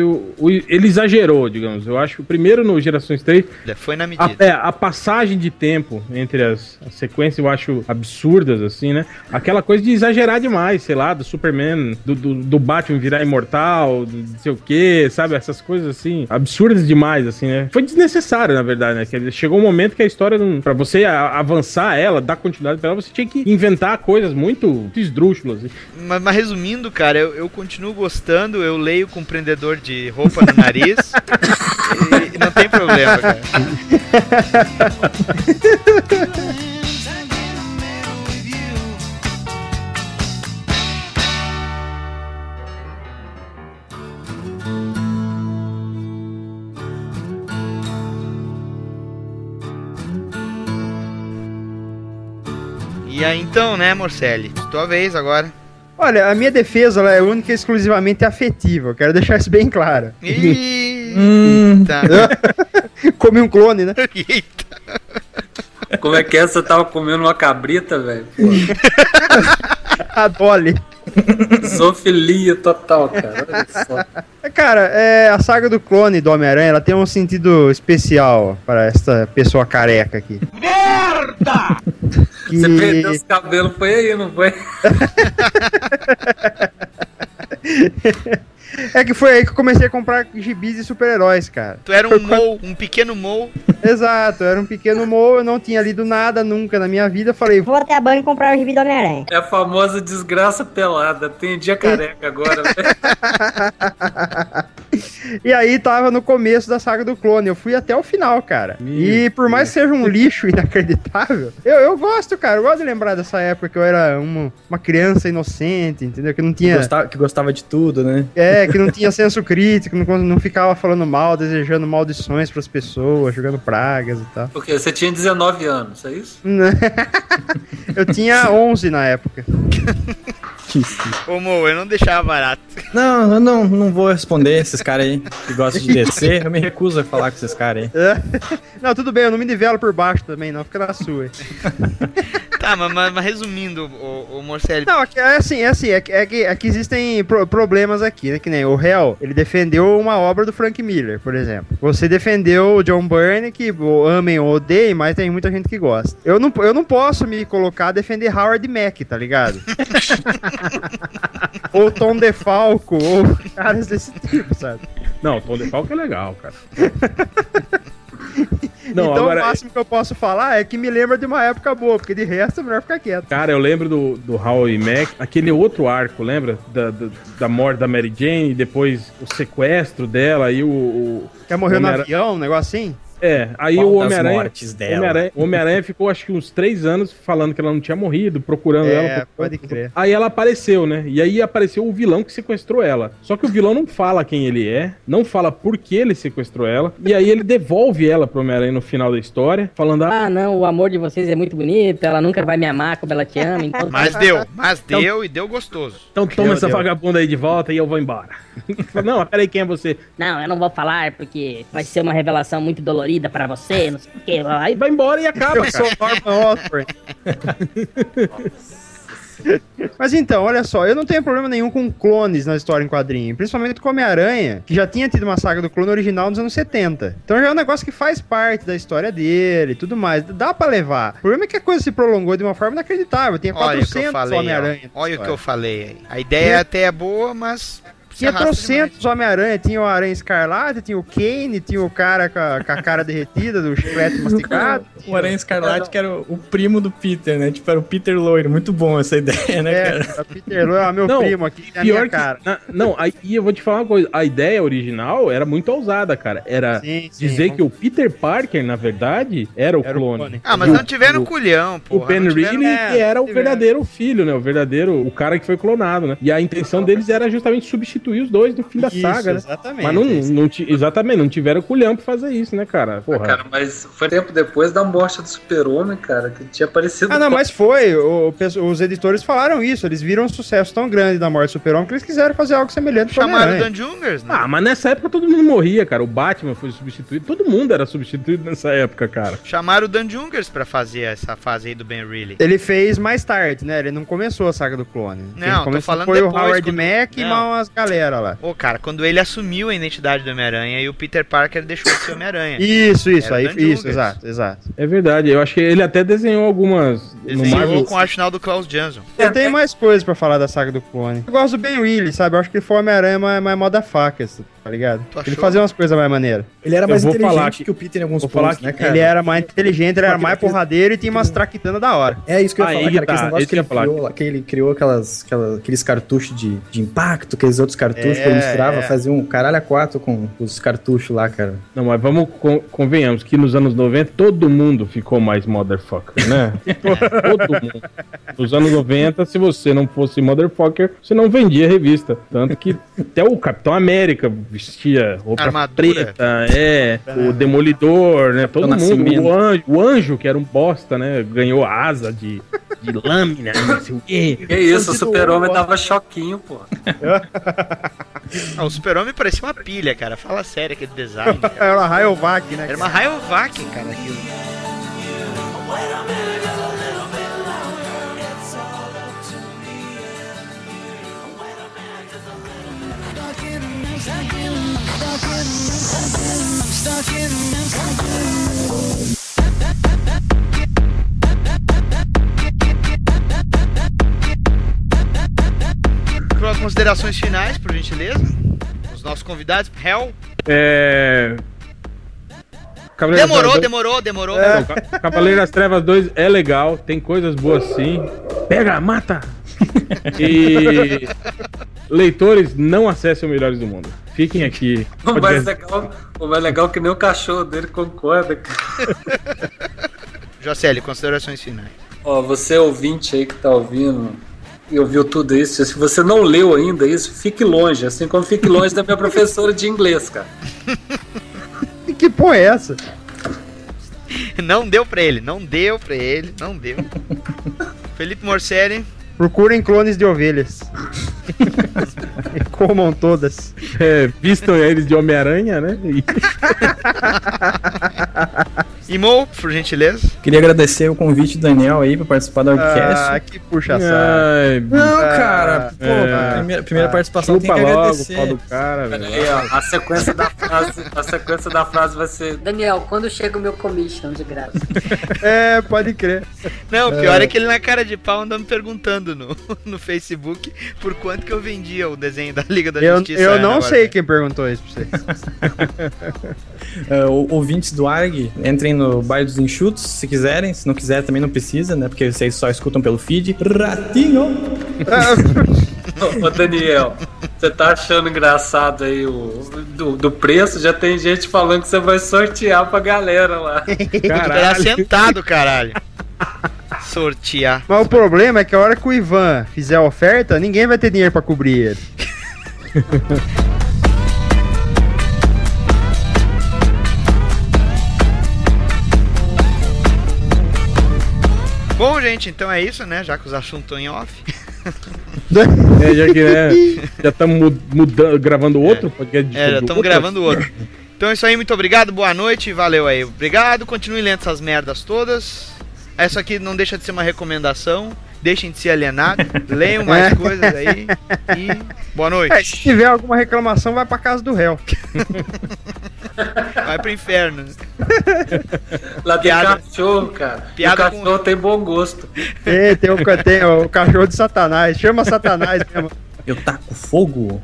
ele exagerou, digamos. Eu acho que primeiro no Gerações 3... Foi na medida. A passagem de tempo entre as sequências eu acho absurdas, assim, né? Aquela coisa de exagerar demais, sei lá, do Superman, do Batman virar imortal, não sei o quê, sabe? Essas coisas, assim, absurdas demais, assim, né? Foi desnecessário, na verdade, né? Porque chegou um momento que a história, pra você avançar ela, dar continuidade pra ela, você tinha que inventar coisas muito esdrúxulas. Assim. Mas resumindo, cara, eu continuo gostando, eu leio com prendedor de roupa no nariz e não tem problema, cara. E aí então, né, Morcelli? Tua vez agora. Olha, a minha defesa ela é única e exclusivamente afetiva. Eu quero deixar isso bem claro. Tá. Comi um clone, né? Eita. Como é que é? Você tava comendo uma cabrita, velho? A Dolly. Zoofilia total, cara. Olha só. Cara, a saga do clone do Homem-Aranha ela tem um sentido especial para essa pessoa careca aqui. Merda! Você perdeu os cabelos, foi aí, não foi? É que foi aí que eu comecei a comprar gibis de super-heróis, cara. Tu era um pequeno mole. Exato, eu era um pequeno mole, eu não tinha lido nada nunca na minha vida, falei... Vou até a banca comprar o gibi do Homem-Aranha. É a famosa desgraça pelada, atendi a careca agora, velho. E aí tava no começo da saga do clone, eu fui até o final, cara. E por mais que seja um lixo inacreditável, eu gosto, cara, eu gosto de lembrar dessa época que eu era uma criança inocente, entendeu? Que não tinha... Que gostava de tudo, né? É, que não tinha senso crítico, não ficava falando mal, desejando maldições pras pessoas, jogando pragas e tal. Porque você tinha 19 anos, é isso? Eu tinha 11 na época. Ô, Mo, eu não deixava barato. Não, eu não vou responder esses caras aí que gostam de descer. Eu me recuso a falar com esses caras aí. Não, tudo bem, eu não me nivelo por baixo também, não. Fica na sua aí. Tá, mas resumindo, o Morcelli... Não, é que existem problemas aqui, né? Que nem o Hell, ele defendeu uma obra do Frank Miller, por exemplo. Você defendeu o John Byrne, que amem ou odeiem, mas tem muita gente que gosta. Eu não posso me colocar a defender Howard Mack, tá ligado? Ou Tom DeFalco, ou caras desse tipo, sabe? Não, Tom DeFalco é legal, cara. Não, então agora... o máximo que eu posso falar é que me lembra de uma época boa, porque de resto é melhor ficar quieto. Cara, eu lembro do Howie Mack, aquele outro arco, lembra? Da morte da Mary Jane, depois o sequestro dela e o... Ela morreu no avião, um negócio assim? É, aí o Homem-Aranha. O Homem-Aranha ficou acho que uns 3 anos falando que ela não tinha morrido, procurando ela. É, pode crer. Aí ela apareceu, né? E aí apareceu o vilão que sequestrou ela. Só que o vilão não fala quem ele é, não fala por que ele sequestrou ela. E aí ele devolve ela pro Homem-Aranha no final da história, falando: ah, não, o amor de vocês é muito bonito, ela nunca vai me amar como ela te ama. Então... Mas deu e deu gostoso. Então toma essa vagabunda aí de volta e eu vou embora. Não, peraí, quem é você? Não, eu não vou falar porque vai ser uma revelação muito dolorida pra você, não sei o que. Aí vai embora e acaba. Eu sou Norman Osborn. Mas então, olha só, eu não tenho problema nenhum com clones na história em quadrinho, principalmente com Homem-Aranha, que já tinha tido uma saga do clone original nos anos 70. Então já é um negócio que faz parte da história dele e tudo mais, dá pra levar. O problema é que a coisa se prolongou de uma forma inacreditável, tem 400 Homem-Aranha. Olha o que eu falei aí. A ideia até é boa, mas... Tinha trocentos Homem-Aranha, tinha o Aranha Escarlate, tinha o Kane, tinha o cara com a cara derretida, do chiclete masticado. O Aranha Escarlate que era o primo do Peter, né? Tipo, era o Peter loiro. Muito bom essa ideia, né, cara? Peter loiro, meu primo aqui, na minha cara. Não, aí eu vou te falar uma coisa. A ideia original era muito ousada, cara. Era dizer que o Peter Parker, na verdade, era o clone. Ah, mas não tiveram culhão, pô. O Ben Reilly era o verdadeiro filho, né? O cara que foi clonado, né? E a intenção deles era justamente substituir os dois no fim da saga, exatamente, né? Mas não tiveram culhão pra fazer isso, né, cara? Porra. Ah, cara, mas foi tempo depois da morte do Super-Homem, cara, que tinha aparecido... Ah, não, mas foi. Os editores falaram isso. Eles viram um sucesso tão grande da morte do Super-Homem que eles quiseram fazer algo semelhante. Chamaram o Dan Jungers, né? Ah, mas nessa época todo mundo morria, cara. O Batman foi substituído. Todo mundo era substituído nessa época, cara. Chamaram o Dan Jungers pra fazer essa fase aí do Ben Reilly. Ele fez mais tarde, né? Ele não começou a saga do clone. Não, tô falando foi depois. Foi o Howard Mack e umas galera. Cara, quando ele assumiu a identidade do Homem-Aranha e o Peter Parker deixou de ser Homem-Aranha. Isso, aí, isso, exato. É verdade, eu acho que ele até desenhou algumas... Desenhou com o arsenal do Klaus Johnson. Eu tenho mais coisas pra falar da saga do clone. Eu gosto do Ben Reilly, sabe? Eu acho que ele foi o Homem-Aranha mais mó da faca, tá ligado? Ele fazia umas coisas mais maneiras. Ele era mais inteligente que o Peter em alguns pontos, né, cara? Ele era mais inteligente, ele era mais porradeiro e tinha umas traquitanas da hora. É isso que eu ia falar, cara, aquele negócio que ele criou aqueles cartuchos de impacto, aqueles outros cartuchos que eu misturava, fazia um caralho a 4 com os cartuchos lá, cara. Não, mas vamos, convenhamos, que nos anos 90 todo mundo ficou mais motherfucker, né? Todo mundo. Nos anos 90, se você não fosse motherfucker, você não vendia revista. Tanto que até o Capitão América vestia roupa preta, o Demolidor, né? Todo mundo. O anjo, que era um bosta, né? Ganhou asa de lâmina, não sei o quê. Que isso, o Super-Homem dava choquinho, pô. O Super-Homem parecia uma pilha, cara. Fala sério aquele design. Era uma Rayovac, né? Era uma Rayovac, cara, aquilo. Para as considerações finais, por gentileza, os nossos convidados, Hel. Demorou. Cavaleiro das Trevas 2 é legal, tem coisas boas sim. Pega, mata! E leitores, não acessem o Melhores do Mundo. Fiquem aqui. O mais legal é que nem o cachorro dele concorda. Jocelyn, considerações finais. Ó, você ouvinte aí que tá ouvindo e ouviu tudo isso, se você não leu ainda isso, fique longe, assim como fique longe da minha professora de inglês, cara. Que porra é essa? Não deu pra ele. Felipe Morcelli. Procurem clones de ovelhas. Comam todas. Vistam eles de Homem-Aranha, né? E Mo, por gentileza. Queria agradecer o convite do Daniel aí pra participar da podcast. Ah, que puxa saco. Não, cara. Pô, primeira participação tem que agradecer. Logo, do cara, a sequência da frase vai ser... Daniel, quando chega o meu commission de graça? Pode crer. Não, o pior é que ele na cara de pau anda me perguntando no Facebook por quanto que eu vendia o desenho da Liga da Justiça. Eu não sei quem perguntou isso pra vocês. Ouvintes do ARG, entrem no Bairro dos Enxutos, se quiserem. Se não quiser, também não precisa, né? Porque vocês só escutam pelo feed. Ratinho! Ô, Daniel... Você tá achando engraçado aí o do preço? Já tem gente falando que você vai sortear pra galera lá. Caralho. É sentado, caralho. Sortear. Mas o problema é que a hora que o Ivan fizer a oferta, ninguém vai ter dinheiro pra cobrir ele. Bom, gente, então é isso, né? Já que os assuntos estão em off. É, já que já estamos gravando outro podcast. É, já estamos gravando outro. Então é isso aí, muito obrigado, boa noite, valeu aí. Obrigado, continuem lendo essas merdas todas. Essa aqui não deixa de ser uma recomendação. Deixem de ser alienados, leiam mais coisas aí e boa noite. É, se tiver alguma reclamação, vai pra casa do réu. Vai pro inferno. Lá tem cachorro, cara. Piada o cachorro com... tem bom gosto. Tem o cachorro de Satanás. Chama Satanás mesmo. Eu taco fogo?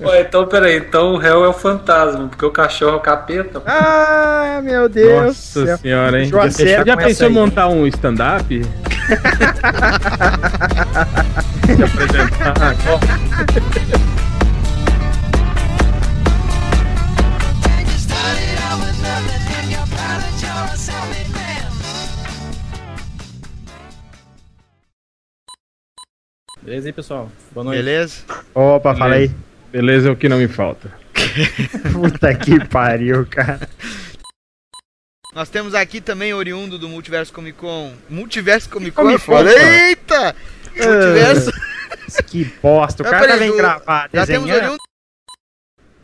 Pô, então, peraí. Então o réu é o fantasma, porque o cachorro é o capeta. Ah, meu Deus. Nossa senhora, hein? Já pensou em montar um stand-up? Deixa eu apresentar. Beleza aí, pessoal? Boa noite. Beleza? Opa, fala aí. Beleza é o que não me falta. Puta que pariu, cara. Nós temos aqui também oriundo do Multiverso Comic Con. Multiverso Comic Con? Eita! Multiverso. Que bosta, o cara vem gravar. Já temos oriundo.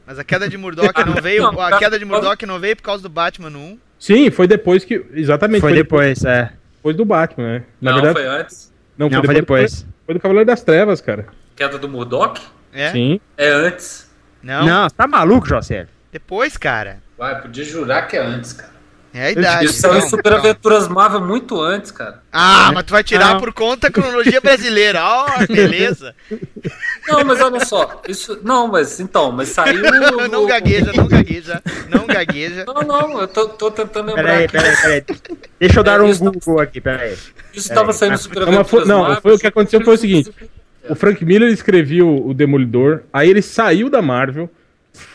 Mas a queda de Murdoch não veio. A queda de Murdoch não veio por causa do Batman 1. Sim, foi depois que. Exatamente. Foi depois, Depois do Batman, né? Na verdade, foi antes. Não, foi depois. Foi do Cavaleiro das Trevas, cara. Queda do Murdoch? É? Sim. É antes. Não, tá maluco, José? Depois, cara. Vai, podia jurar que é antes, cara. É a idade. Eles são Super Aventuras Marvel muito antes, cara. Ah, mas tu vai tirar por conta da cronologia brasileira. Oh, beleza. Não, mas olha só. Isso, não, mas então, mas saiu... Não gagueja, não gagueja. Não gagueja. Não, eu tô tentando lembrar. Peraí. Deixa eu dar um Google aqui, peraí. Isso tava saindo Super Aventuras Marvel. Não, foi o que aconteceu foi o seguinte. O Frank Miller escreveu o Demolidor, aí ele saiu da Marvel...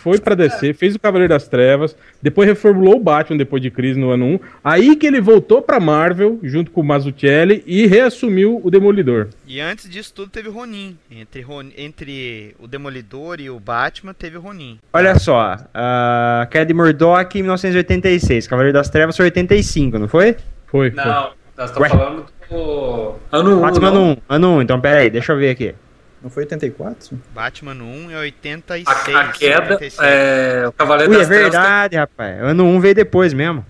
Foi pra DC, fez o Cavaleiro das Trevas, depois reformulou o Batman depois de Crise no ano 1, aí que ele voltou pra Marvel, junto com o Mazzucchelli, e reassumiu o Demolidor. E antes disso tudo teve Ronin. Entre o Demolidor e o Batman teve o Ronin. Olha só, a queda de Murdoch em 1986, Cavaleiro das Trevas foi 85, não foi? Foi. Não, nós estamos falando do ano 1. Batman ano 1, então peraí, deixa eu ver aqui. Não foi 84? Batman 1 é 86. A queda, 86. O Cavaleiro das Trevas... É verdade, rapaz. Ano 1 veio depois mesmo.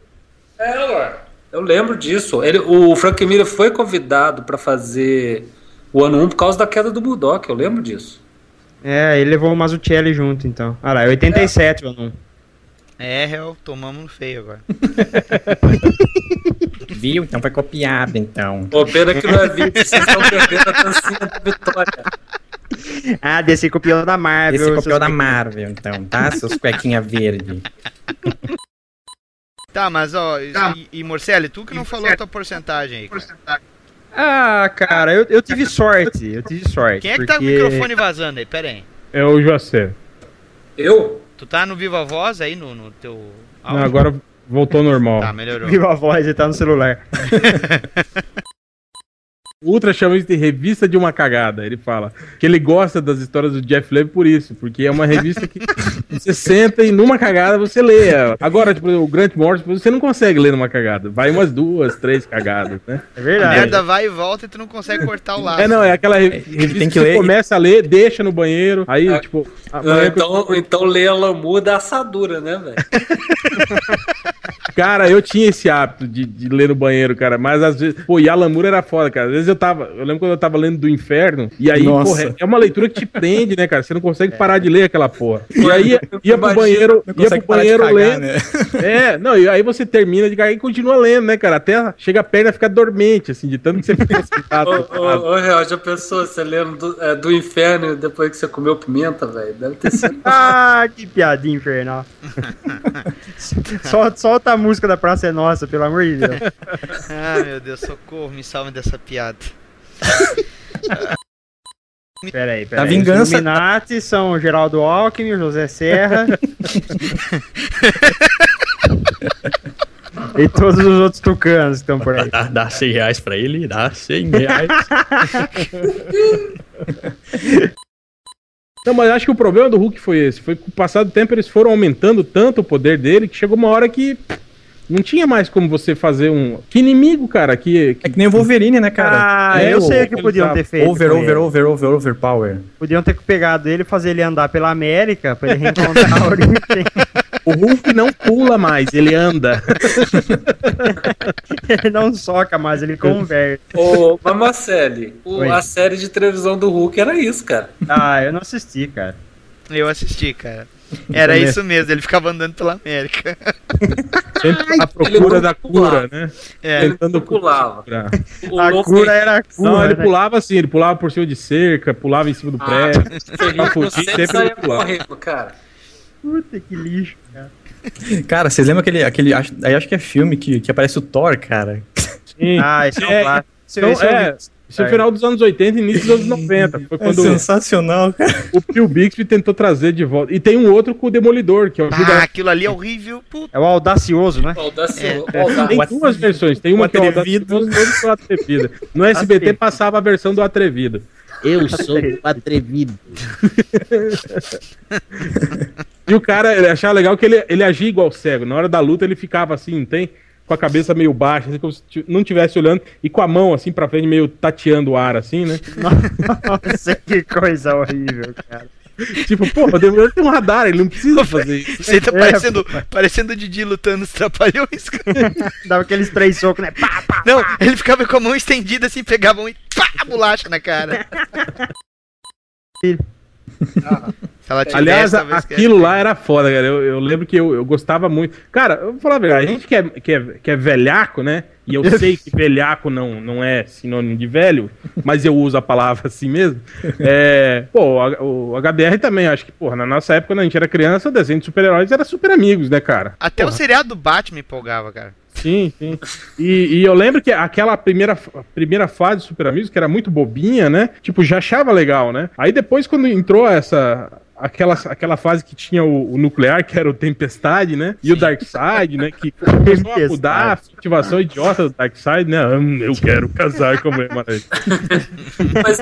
Ué. Eu lembro disso. O Frank Miller foi convidado pra fazer o ano 1 por causa da queda do Murdoch. Eu lembro disso. Ele levou o Mazzucchelli junto, então. Olha lá, é 87 o ano 1. Tomamos no feio agora. Viu? Então foi copiado, então. Pô, pena que não é vídeo, vocês estão perdendo a dancinha da vitória. Ah, DC copiou da Marvel. DC copiou da Marvel, então, tá? Seus cuequinha verde. Tá, mas ó, e Morcelli, tu que não falou a tua porcentagem aí, cara. Ah, cara, eu tive sorte, Quem é que tá com o microfone vazando aí? Pera aí. É o José. Eu? Tu tá no Viva Voz aí, no teu áudio? Não, agora voltou normal. Tá, melhorou. Viva Voz, ele tá no celular. Ultra chama isso de revista de uma cagada. Ele fala que ele gosta das histórias do Jeff Lemire por isso, porque é uma revista que você senta e numa cagada você lê. Agora, tipo, o Grant Morrison, você não consegue ler numa cagada. Vai umas 2, 3 cagadas, né? É verdade. A merda vai e volta e tu não consegue cortar o laço. É aquela revista tem que você ler. Começa a ler, deixa no banheiro, aí, tipo... Então lê a Lamu da assadura, né, velho? Cara, eu tinha esse hábito de ler no banheiro, cara, mas às vezes... Pô, e a Lamour era foda, cara. Às vezes eu lembro quando eu tava lendo do Inferno, e aí, porra, é uma leitura que te prende, né, cara? Você não consegue parar de ler aquela porra. E aí ia pro banheiro, ler. Né? E aí você termina de cagar e continua lendo, né, cara? Até chega a perna ficar dormente, assim, de tanto que você fica sentado. Ô, Real, já pensou você lendo do Inferno depois que você comeu pimenta, velho? Deve ter sido. Ah, que piadinha infernal. Solta a música da Praça é Nossa, pelo amor de Deus. Ah, meu Deus, socorro, me salve dessa piada. Peraí. Da vingança. Os Illuminati são Geraldo Alckmin, José Serra. E todos os outros tucanos que estão por aí. Dá R$100 pra ele, dá R$100. Não, mas acho que o problema do Hulk foi esse. Foi que com o passar do tempo eles foram aumentando tanto o poder dele que chegou uma hora que não tinha mais como você fazer um... Que inimigo, cara, que... É que nem o Wolverine, né, cara? Ah, eu sei o que podiam ter feito. Overpower. Podiam ter pegado ele e fazer ele andar pela América pra ele reencontrar a origem. O Hulk não pula mais, ele anda. Ele não soca mais, ele converte. Mas Marcele, a série de televisão do Hulk era isso, cara. Ah, eu não assisti, cara. Eu assisti, cara. Era isso mesmo, ele ficava andando pela América. Sempre à procura da cura, né? É. Tentando pulava. A cura era a cura. Não, ele pulava assim, ele pulava por cima de cerca, pulava em cima do prédio. Você sempre saía correndo, cara. Puta, que lixo, cara. Cara, vocês lembram aquele acho que é filme que aparece o Thor, cara? Sim. Ah, isso é um clássico. Isso é final dos anos 80 e início dos anos 90. Foi quando sensacional, cara. O Phil Bixby tentou trazer de volta. E tem um outro com o Demolidor, que é o aquilo ali é horrível. Puta. É o Audacioso, né? Audacioso. Tem duas versões. Tem uma que é o Audacioso e outra que é o Atrevido. No SBT passava a versão do Atrevido. Eu sou o Atrevido. E o cara achava legal que ele agia igual cego. Na hora da luta ele ficava assim, com a cabeça meio baixa, assim, como se não estivesse olhando, e com a mão assim pra frente, meio tateando o ar, assim, né? Nossa, que coisa horrível, cara. Tipo, pô, o Demolidor tem um radar, ele não precisa fazer isso. Você tá parecendo o Didi lutando os Trapalhões, cara. Dava aqueles 3 socos, né? Pá, pá, não, pá. Ele ficava com a mão estendida, assim, pegava um e pá, bolacha na cara. Aliás, aquilo lá era foda, cara. Eu lembro que eu gostava muito. Cara, eu vou falar a verdade, a gente que é velhaco, né? E eu sei que velhaco não é sinônimo de velho, mas eu uso a palavra assim mesmo. O HBR também, acho que, na nossa época, quando a gente era criança, o desenho de super-heróis era Super Amigos, né, cara? Até o seriado do Batman me empolgava, cara. Sim. E eu lembro que aquela primeira fase do Super Amigos, que era muito bobinha, né? Tipo, já achava legal, né? Aí depois, quando entrou aquela fase que tinha o nuclear, que era o Tempestade, né? E o Darkseid, né? Que começou a mudar a ativação idiota do Darkseid, né? Eu quero casar com a Mulher Maravilha. Mas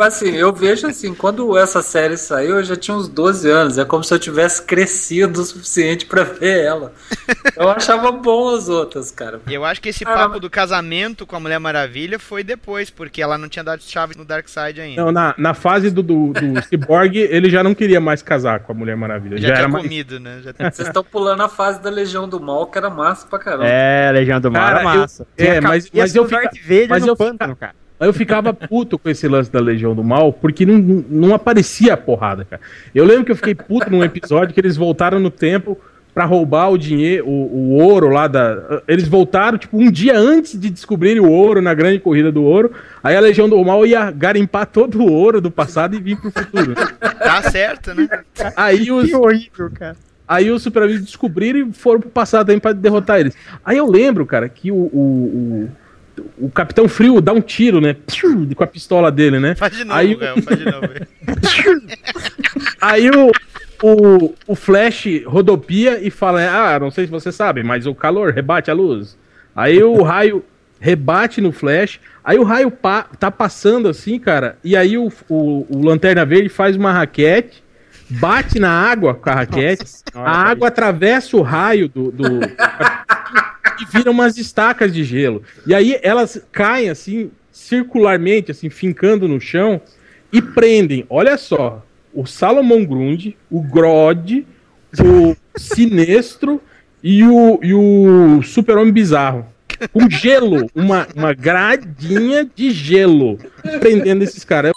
assim, eu vejo assim, quando essa série saiu, eu já tinha uns 12 anos. É como se eu tivesse crescido o suficiente pra ver ela. Eu achava bom as outras, cara. Eu acho que esse papo do casamento com a Mulher Maravilha foi depois, porque ela não tinha dado chave no Darkseid ainda. Não, na fase do Cyborg, ele já não queria mais casar com a Mulher Maravilha. Já era comido, mais... né? Vocês estão pulando a fase da Legião do Mal, que era massa pra caramba. É, Legião do Mal era massa. Eu ficava puto com esse lance da Legião do Mal, porque não aparecia a porrada, cara. Eu lembro que eu fiquei puto num episódio que eles voltaram no tempo pra roubar o dinheiro, o ouro lá da... Eles voltaram, tipo, um dia antes de descobrirem o ouro na grande corrida do ouro. Aí a Legião do Mal ia garimpar todo o ouro do passado e vir pro futuro. Tá certo, né? Que horrível, cara. Aí os Super Amigos descobriram e foram pro passado também pra derrotar eles. Aí eu lembro, cara, que o Capitão Frio dá um tiro, né? Com a pistola dele, né? Faz de novo, faz de novo. Aí o Flash rodopia e fala, não sei se você sabe, mas o calor rebate a luz. Aí o raio rebate no Flash, aí o raio tá passando assim, cara, e aí o Lanterna Verde faz uma raquete, bate na água com a raquete, a água atravessa o raio do e vira umas estacas de gelo. E aí elas caem assim, circularmente, assim, fincando no chão e prendem. Olha só. O Salomon Grundy, o Grodd, o Sinestro e o Super-Homem Bizarro. Com gelo, uma gradinha de gelo prendendo esses caras.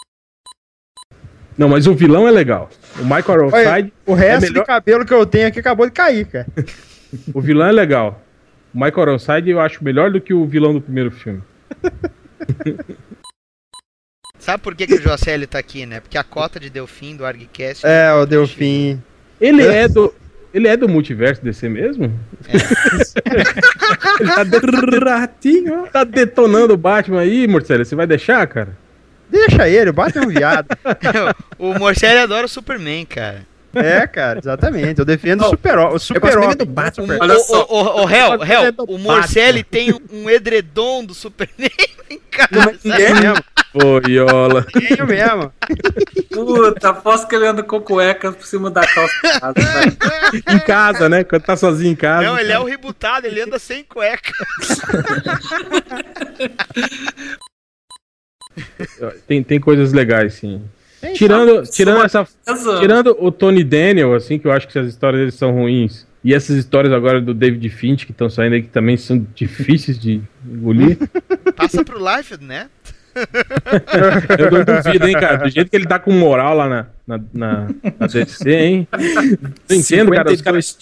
Não, mas o vilão é legal. O Michael Ironside... O resto de cabelo que eu tenho aqui acabou de cair, cara. O vilão é legal. O Michael Ironside eu acho melhor do que o vilão do primeiro filme. Sabe por que o Jocelyn tá aqui, né? Porque a cota de Delfim, do ArgCast... É, o Delfim... Ele é do multiverso DC mesmo? Ele tá detonando o Batman aí, Marcelo. Você vai deixar, cara? Deixa ele, bate um viado. O Morcelli adora o Superman, cara. É, cara, exatamente. Eu defendo o Super-Homem. O Super-Homem do Batman. Hel, o Morcelli tem um edredom do Superman em casa. É mesmo. Boiola. É mesmo. Puta, aposto que ele anda com cuecas por cima da calça. Em casa, né? Quando tá sozinho em casa. Não, ele é o ributado, ele anda sem cueca. Tem coisas legais, sim. Tirando o Tony Daniel, assim, que eu acho que as histórias deles são ruins, e essas histórias agora do David Finch que estão saindo aí, que também são difíceis de engolir. Passa pro Life, né? Eu duvido, hein, cara? Do jeito que ele tá com moral lá na DC, hein? Não entendo, cara. Os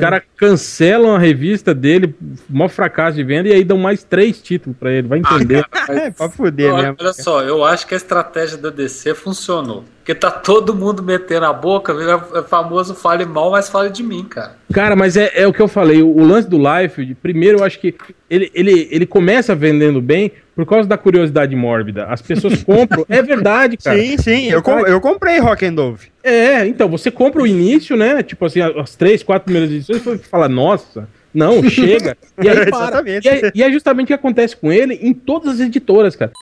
caras cancelam a revista dele, maior fracasso de venda, e aí dão mais 3 títulos pra ele. Vai entender. É, pra fuder mesmo. Olha só, eu acho que a estratégia da DC funcionou. Porque tá todo mundo metendo a boca, o famoso fale mal, mas fale de mim, cara. Cara, mas é o que eu falei. O lance do Liefeld, primeiro eu acho que ele começa vendendo bem por causa da curiosidade mórbida. As pessoas compram. É verdade, cara. Sim. Eu comprei Rock and Dove. É, então, você compra o início, né? Tipo assim, as 3, 4 primeiras edições, você fala, nossa... Não, chega. E aí para. E é justamente o que acontece com ele em todas as editoras, cara.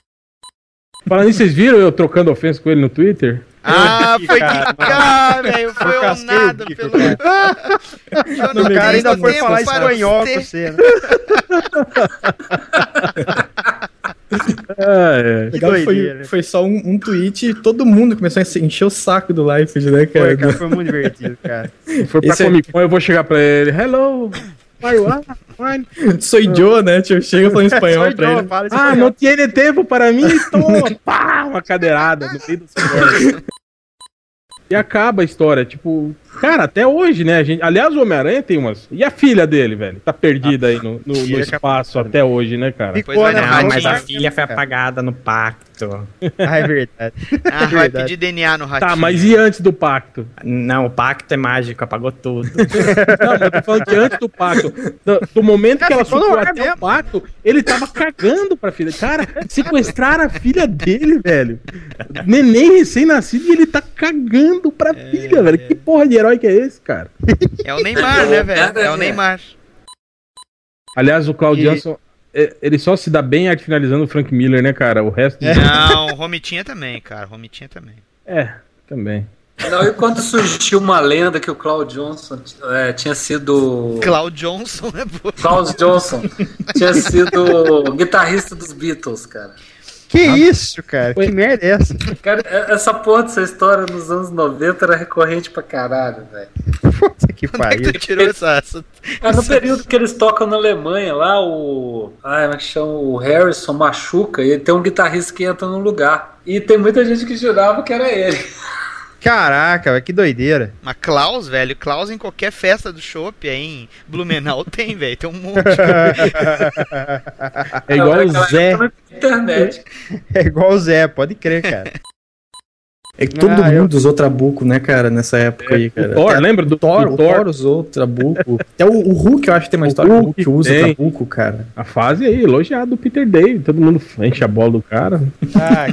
Falando nisso, vocês viram eu trocando ofensa com ele no Twitter? Ah, foi que cara, velho. Foi um nada pelo. O cara ainda foi falar espanhol com você, né? Foi só um tweet e todo mundo começou a encher o saco do Liefeld, né, cara? Foi muito divertido, cara. Se for pra Comic Con, eu vou chegar pra ele. Hello! Sou Joe, né? Chega falando espanhol pra ele. Ah, não tiene tempo para mim, estou. Pá, uma cadeirada no meio do seu. E acaba a história, tipo... Cara, até hoje, né? Aliás, o Homem-Aranha tem umas... E a filha dele, velho? Tá perdida aí no espaço até hoje, né, cara? Mas a filha foi apagada no pacto. Ah, é verdade. Ah, vai pedir DNA no ratinho. Tá, mas e antes do pacto? Não, o pacto é mágico, apagou tudo. Não, eu tô falando de antes do pacto. Do momento que ela subiu até o pacto, ele tava cagando pra filha. Cara, sequestraram a filha dele, velho. Neném recém-nascido e ele tá cagando pra filha, velho. Que porra de herói que é esse, cara? É o Neymar, né, velho? É o Neymar. Aliás, o Claudianson, ele só se dá bem finalizando o Frank Miller, né, cara? O resto... Não, o Romitinha também, cara. Romitinha também. É, também. Não, e quando surgiu uma lenda que o Klaus Johnson tinha sido... Klaus Johnson, né, pô? Klaus Johnson tinha sido guitarrista dos Beatles, cara. Que isso, cara? Que merda é essa? Cara, essa porra dessa história nos anos 90 era recorrente pra caralho, velho. Puta que pariu. É que tu tirou essa... No período que eles tocam na Alemanha, lá o... o Harrison machuca e tem um guitarrista que entra num lugar. E tem muita gente que jurava que era ele. Caraca, velho, que doideira. Mas Klaus, velho, Klaus em qualquer festa do Chopp aí em Blumenau tem, velho, tem um monte. É igual o Zé. Internet. É igual o Zé, pode crer, cara. É que todo mundo usou Trabuco, né, cara, nessa época aí, cara. Lembra do Thor? O Thor usou Trabuco. Até o Hulk, eu acho que tem uma história. O Hulk usa Trabuco, cara. A fase aí, elogiado do Peter David. Todo mundo enche a bola do cara.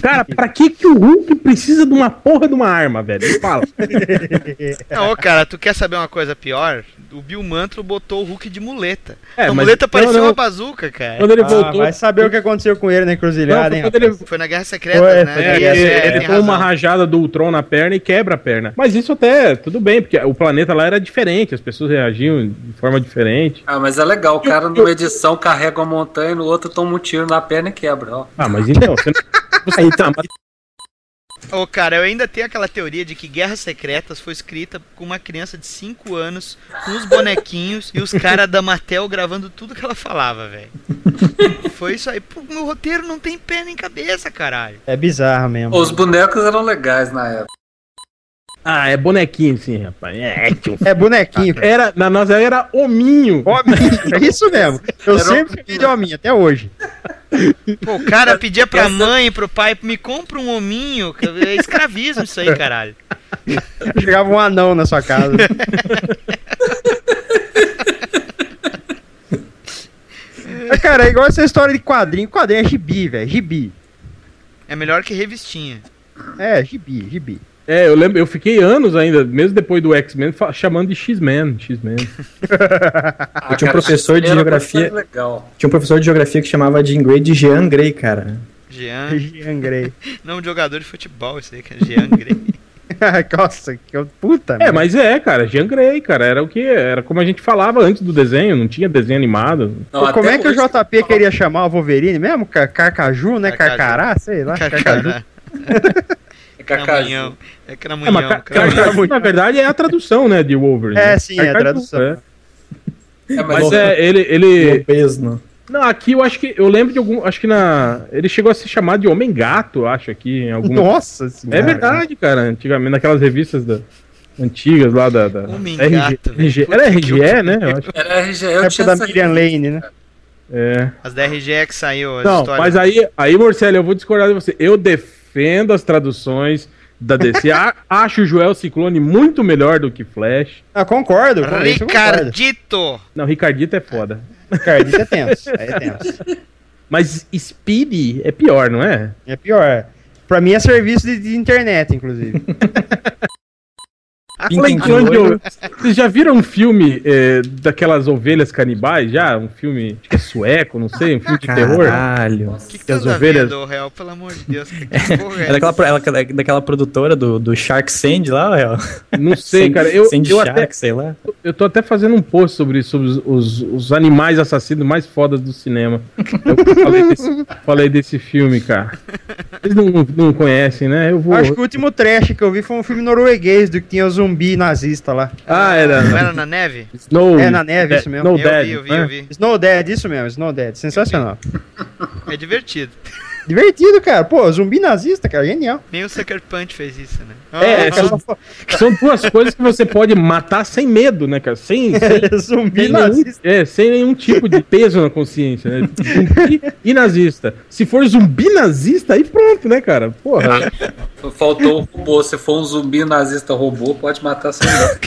Cara, pra que o Hulk precisa de uma porra de uma arma, velho? Ele fala. Não, cara, tu quer saber uma coisa pior? O Bill Mantlo botou o Hulk de muleta. A muleta parecia uma bazuca, cara. Quando ele voltou... Vai saber o que aconteceu com ele na encruzilhada, hein? Foi na Guerra Secreta, né? Ele tomou uma rajada do Ultron na perna e quebra a perna. Mas isso até, tudo bem, porque o planeta lá era diferente, as pessoas reagiam de forma diferente. Ah, mas é legal, o cara numa edição carrega uma montanha e no outro toma um tiro na perna e quebra, ó. Ah, mas então, você não... Cara, eu ainda tenho aquela teoria de que Guerras Secretas foi escrita com uma criança de 5 anos, com os bonequinhos e os caras da Mattel gravando tudo que ela falava, velho. Foi isso aí. Pô, meu roteiro não tem pé nem cabeça, caralho. É bizarro mesmo. Os bonecos eram legais na época. Ah, é bonequinho, sim, rapaz. É bonequinho. Era, na nossa era hominho. É isso mesmo. Eu sempre pedi hominho, até hoje. Pô, o cara pedia pra mãe, pro pai, me compra um hominho. É escravismo isso aí, caralho. Chegava um anão na sua casa. Cara, é igual essa história de quadrinho. Quadrinho é gibi, velho. Gibi. É melhor que revistinha. É, gibi, gibi. É, eu lembro, eu fiquei anos ainda, mesmo depois do X-Men, chamando de X-Men, X-Men. Eu tinha um professor de geografia. Tinha um professor de geografia que chamava de Jean Grey de Jean Grey, cara. Jean Grey. Não, um jogador de futebol, isso aí, que é Jean Grey. Nossa, que puta. É, mesmo. Mas é, cara, Jean Grey, cara, era o que? Era como a gente falava antes do desenho, não tinha desenho animado. Não, pô, como é que o JP queria chamar o Wolverine mesmo? Carcaju, né? Carcará, sei lá. Carcaju. É Carcaju. É Cramunhão. É, Carcaju, na verdade, é a tradução, né, de Wolverine. É, sim, Carcaju, é a tradução. É. É, mas é, ele... Não, aqui eu acho que, eu lembro de algum, acho que na, ele chegou a se chamar de Homem-Gato, acho, aqui em alguma... Nossa senhora. É verdade, cara, antigamente, naquelas revistas antigas lá da Homem-Gato, era RGE, né? Eu acho. Era RGE, eu tinha da Miriam Lane, né? É. As da RGE que saiu, as não, histórias. Mas aí, Marcelo, eu vou discordar de você, eu defendo as traduções da DC, acho o Joel Ciclone muito melhor do que Flash. Ah, concordo. Ricardito! Não, Ricardito é foda. Ricardito é tenso. Mas Speed é pior, não é? É pior. Pra mim é serviço de internet, inclusive. Vocês já viram um filme daquelas ovelhas canibais? Já? Um filme, acho que é sueco, não sei, um filme de terror? Caralho. O que as ovelhas... do Real, pelo amor de Deus. Daquela produtora do Shark Sand lá, Real? Não sei, Sand, cara. Eu Shark, até, sei lá. Eu tô até fazendo um post sobre isso, sobre os animais assassinos mais fodas do cinema. Eu falei desse filme, cara. Vocês não conhecem, né? Acho que o último trash que eu vi foi um filme norueguês do que tinha os zumbi nazista lá. Ah, era. Não era na neve? É na neve, isso mesmo. Eu vi. Snow Dead, isso mesmo, Snow Dead. Sensacional. É divertido. Divertido, cara. Pô, zumbi nazista, cara, genial. Nem o Sucker Punch fez isso, né? São duas coisas que você pode matar sem medo, né, cara? Sem zumbi nazista. Sem nenhum tipo de peso na consciência, né? Zumbi e nazista. Se for zumbi nazista, aí pronto, né, cara? Porra. Faltou um robô. Se for um zumbi nazista robô, pode matar sem medo.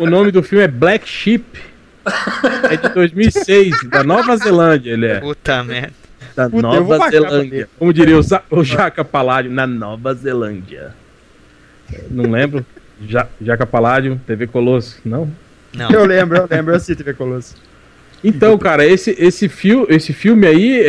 O nome do filme é Black Sheep. É de 2006, da Nova Zelândia, ele é. Puta merda. Da Nova Zelândia. Como diria o Jaca Paládio, na Nova Zelândia. Não lembro? Jaca Paládio, TV Colosso, não? Não. Eu lembro, eu assisti TV Colosso. Então, cara, esse filme aí,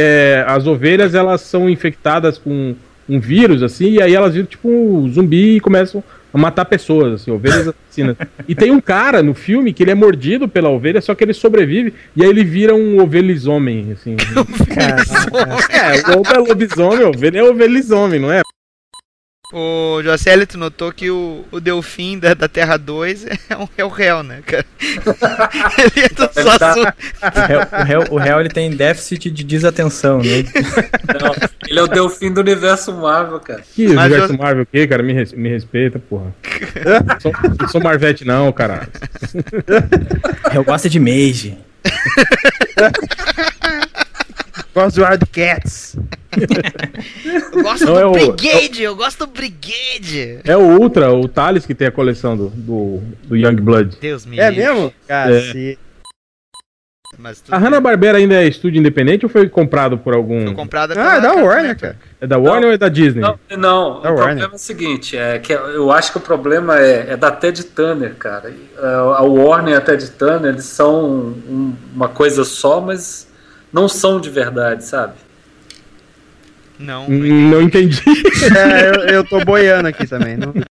as ovelhas, elas são infectadas com um vírus, assim, e aí elas viram tipo um zumbi e começam... matar pessoas, assim, ovelhas assassinas. E tem um cara no filme que ele é mordido pela ovelha, só que ele sobrevive e aí ele vira um ovelhomem, assim. O ovo é lobisomem, a ovelha é ovelhomem, não é? O Jocelyn, tu notou que o Delfim da Terra 2 é o réu, né, cara? Ele é do só o réu, ele tem déficit de desatenção, né? Não, ele é o Delfim do universo Marvel, cara. Que universo Marvel o quê, cara? Me respeita, porra. Não sou Marvete, não, cara. Eu gosto de Mage. Gosto do Wildcats. Eu gosto do Brigade. É o Ultra, o Thales, que tem a coleção do Youngblood. Deus me livre. É mesmo? Cacete. A Hanna-Barbera ainda é estúdio independente ou foi comprado por algum... Foi comprado pela é da Warner, cara. É da Warner ou é da Disney? Não, da o Warner. Problema é o seguinte, que eu acho que o problema é da Ted Turner, cara. A Warner e a Ted Turner, eles são uma coisa só, mas... não são de verdade, sabe? Não entendi. Eu tô boiando aqui também. Não...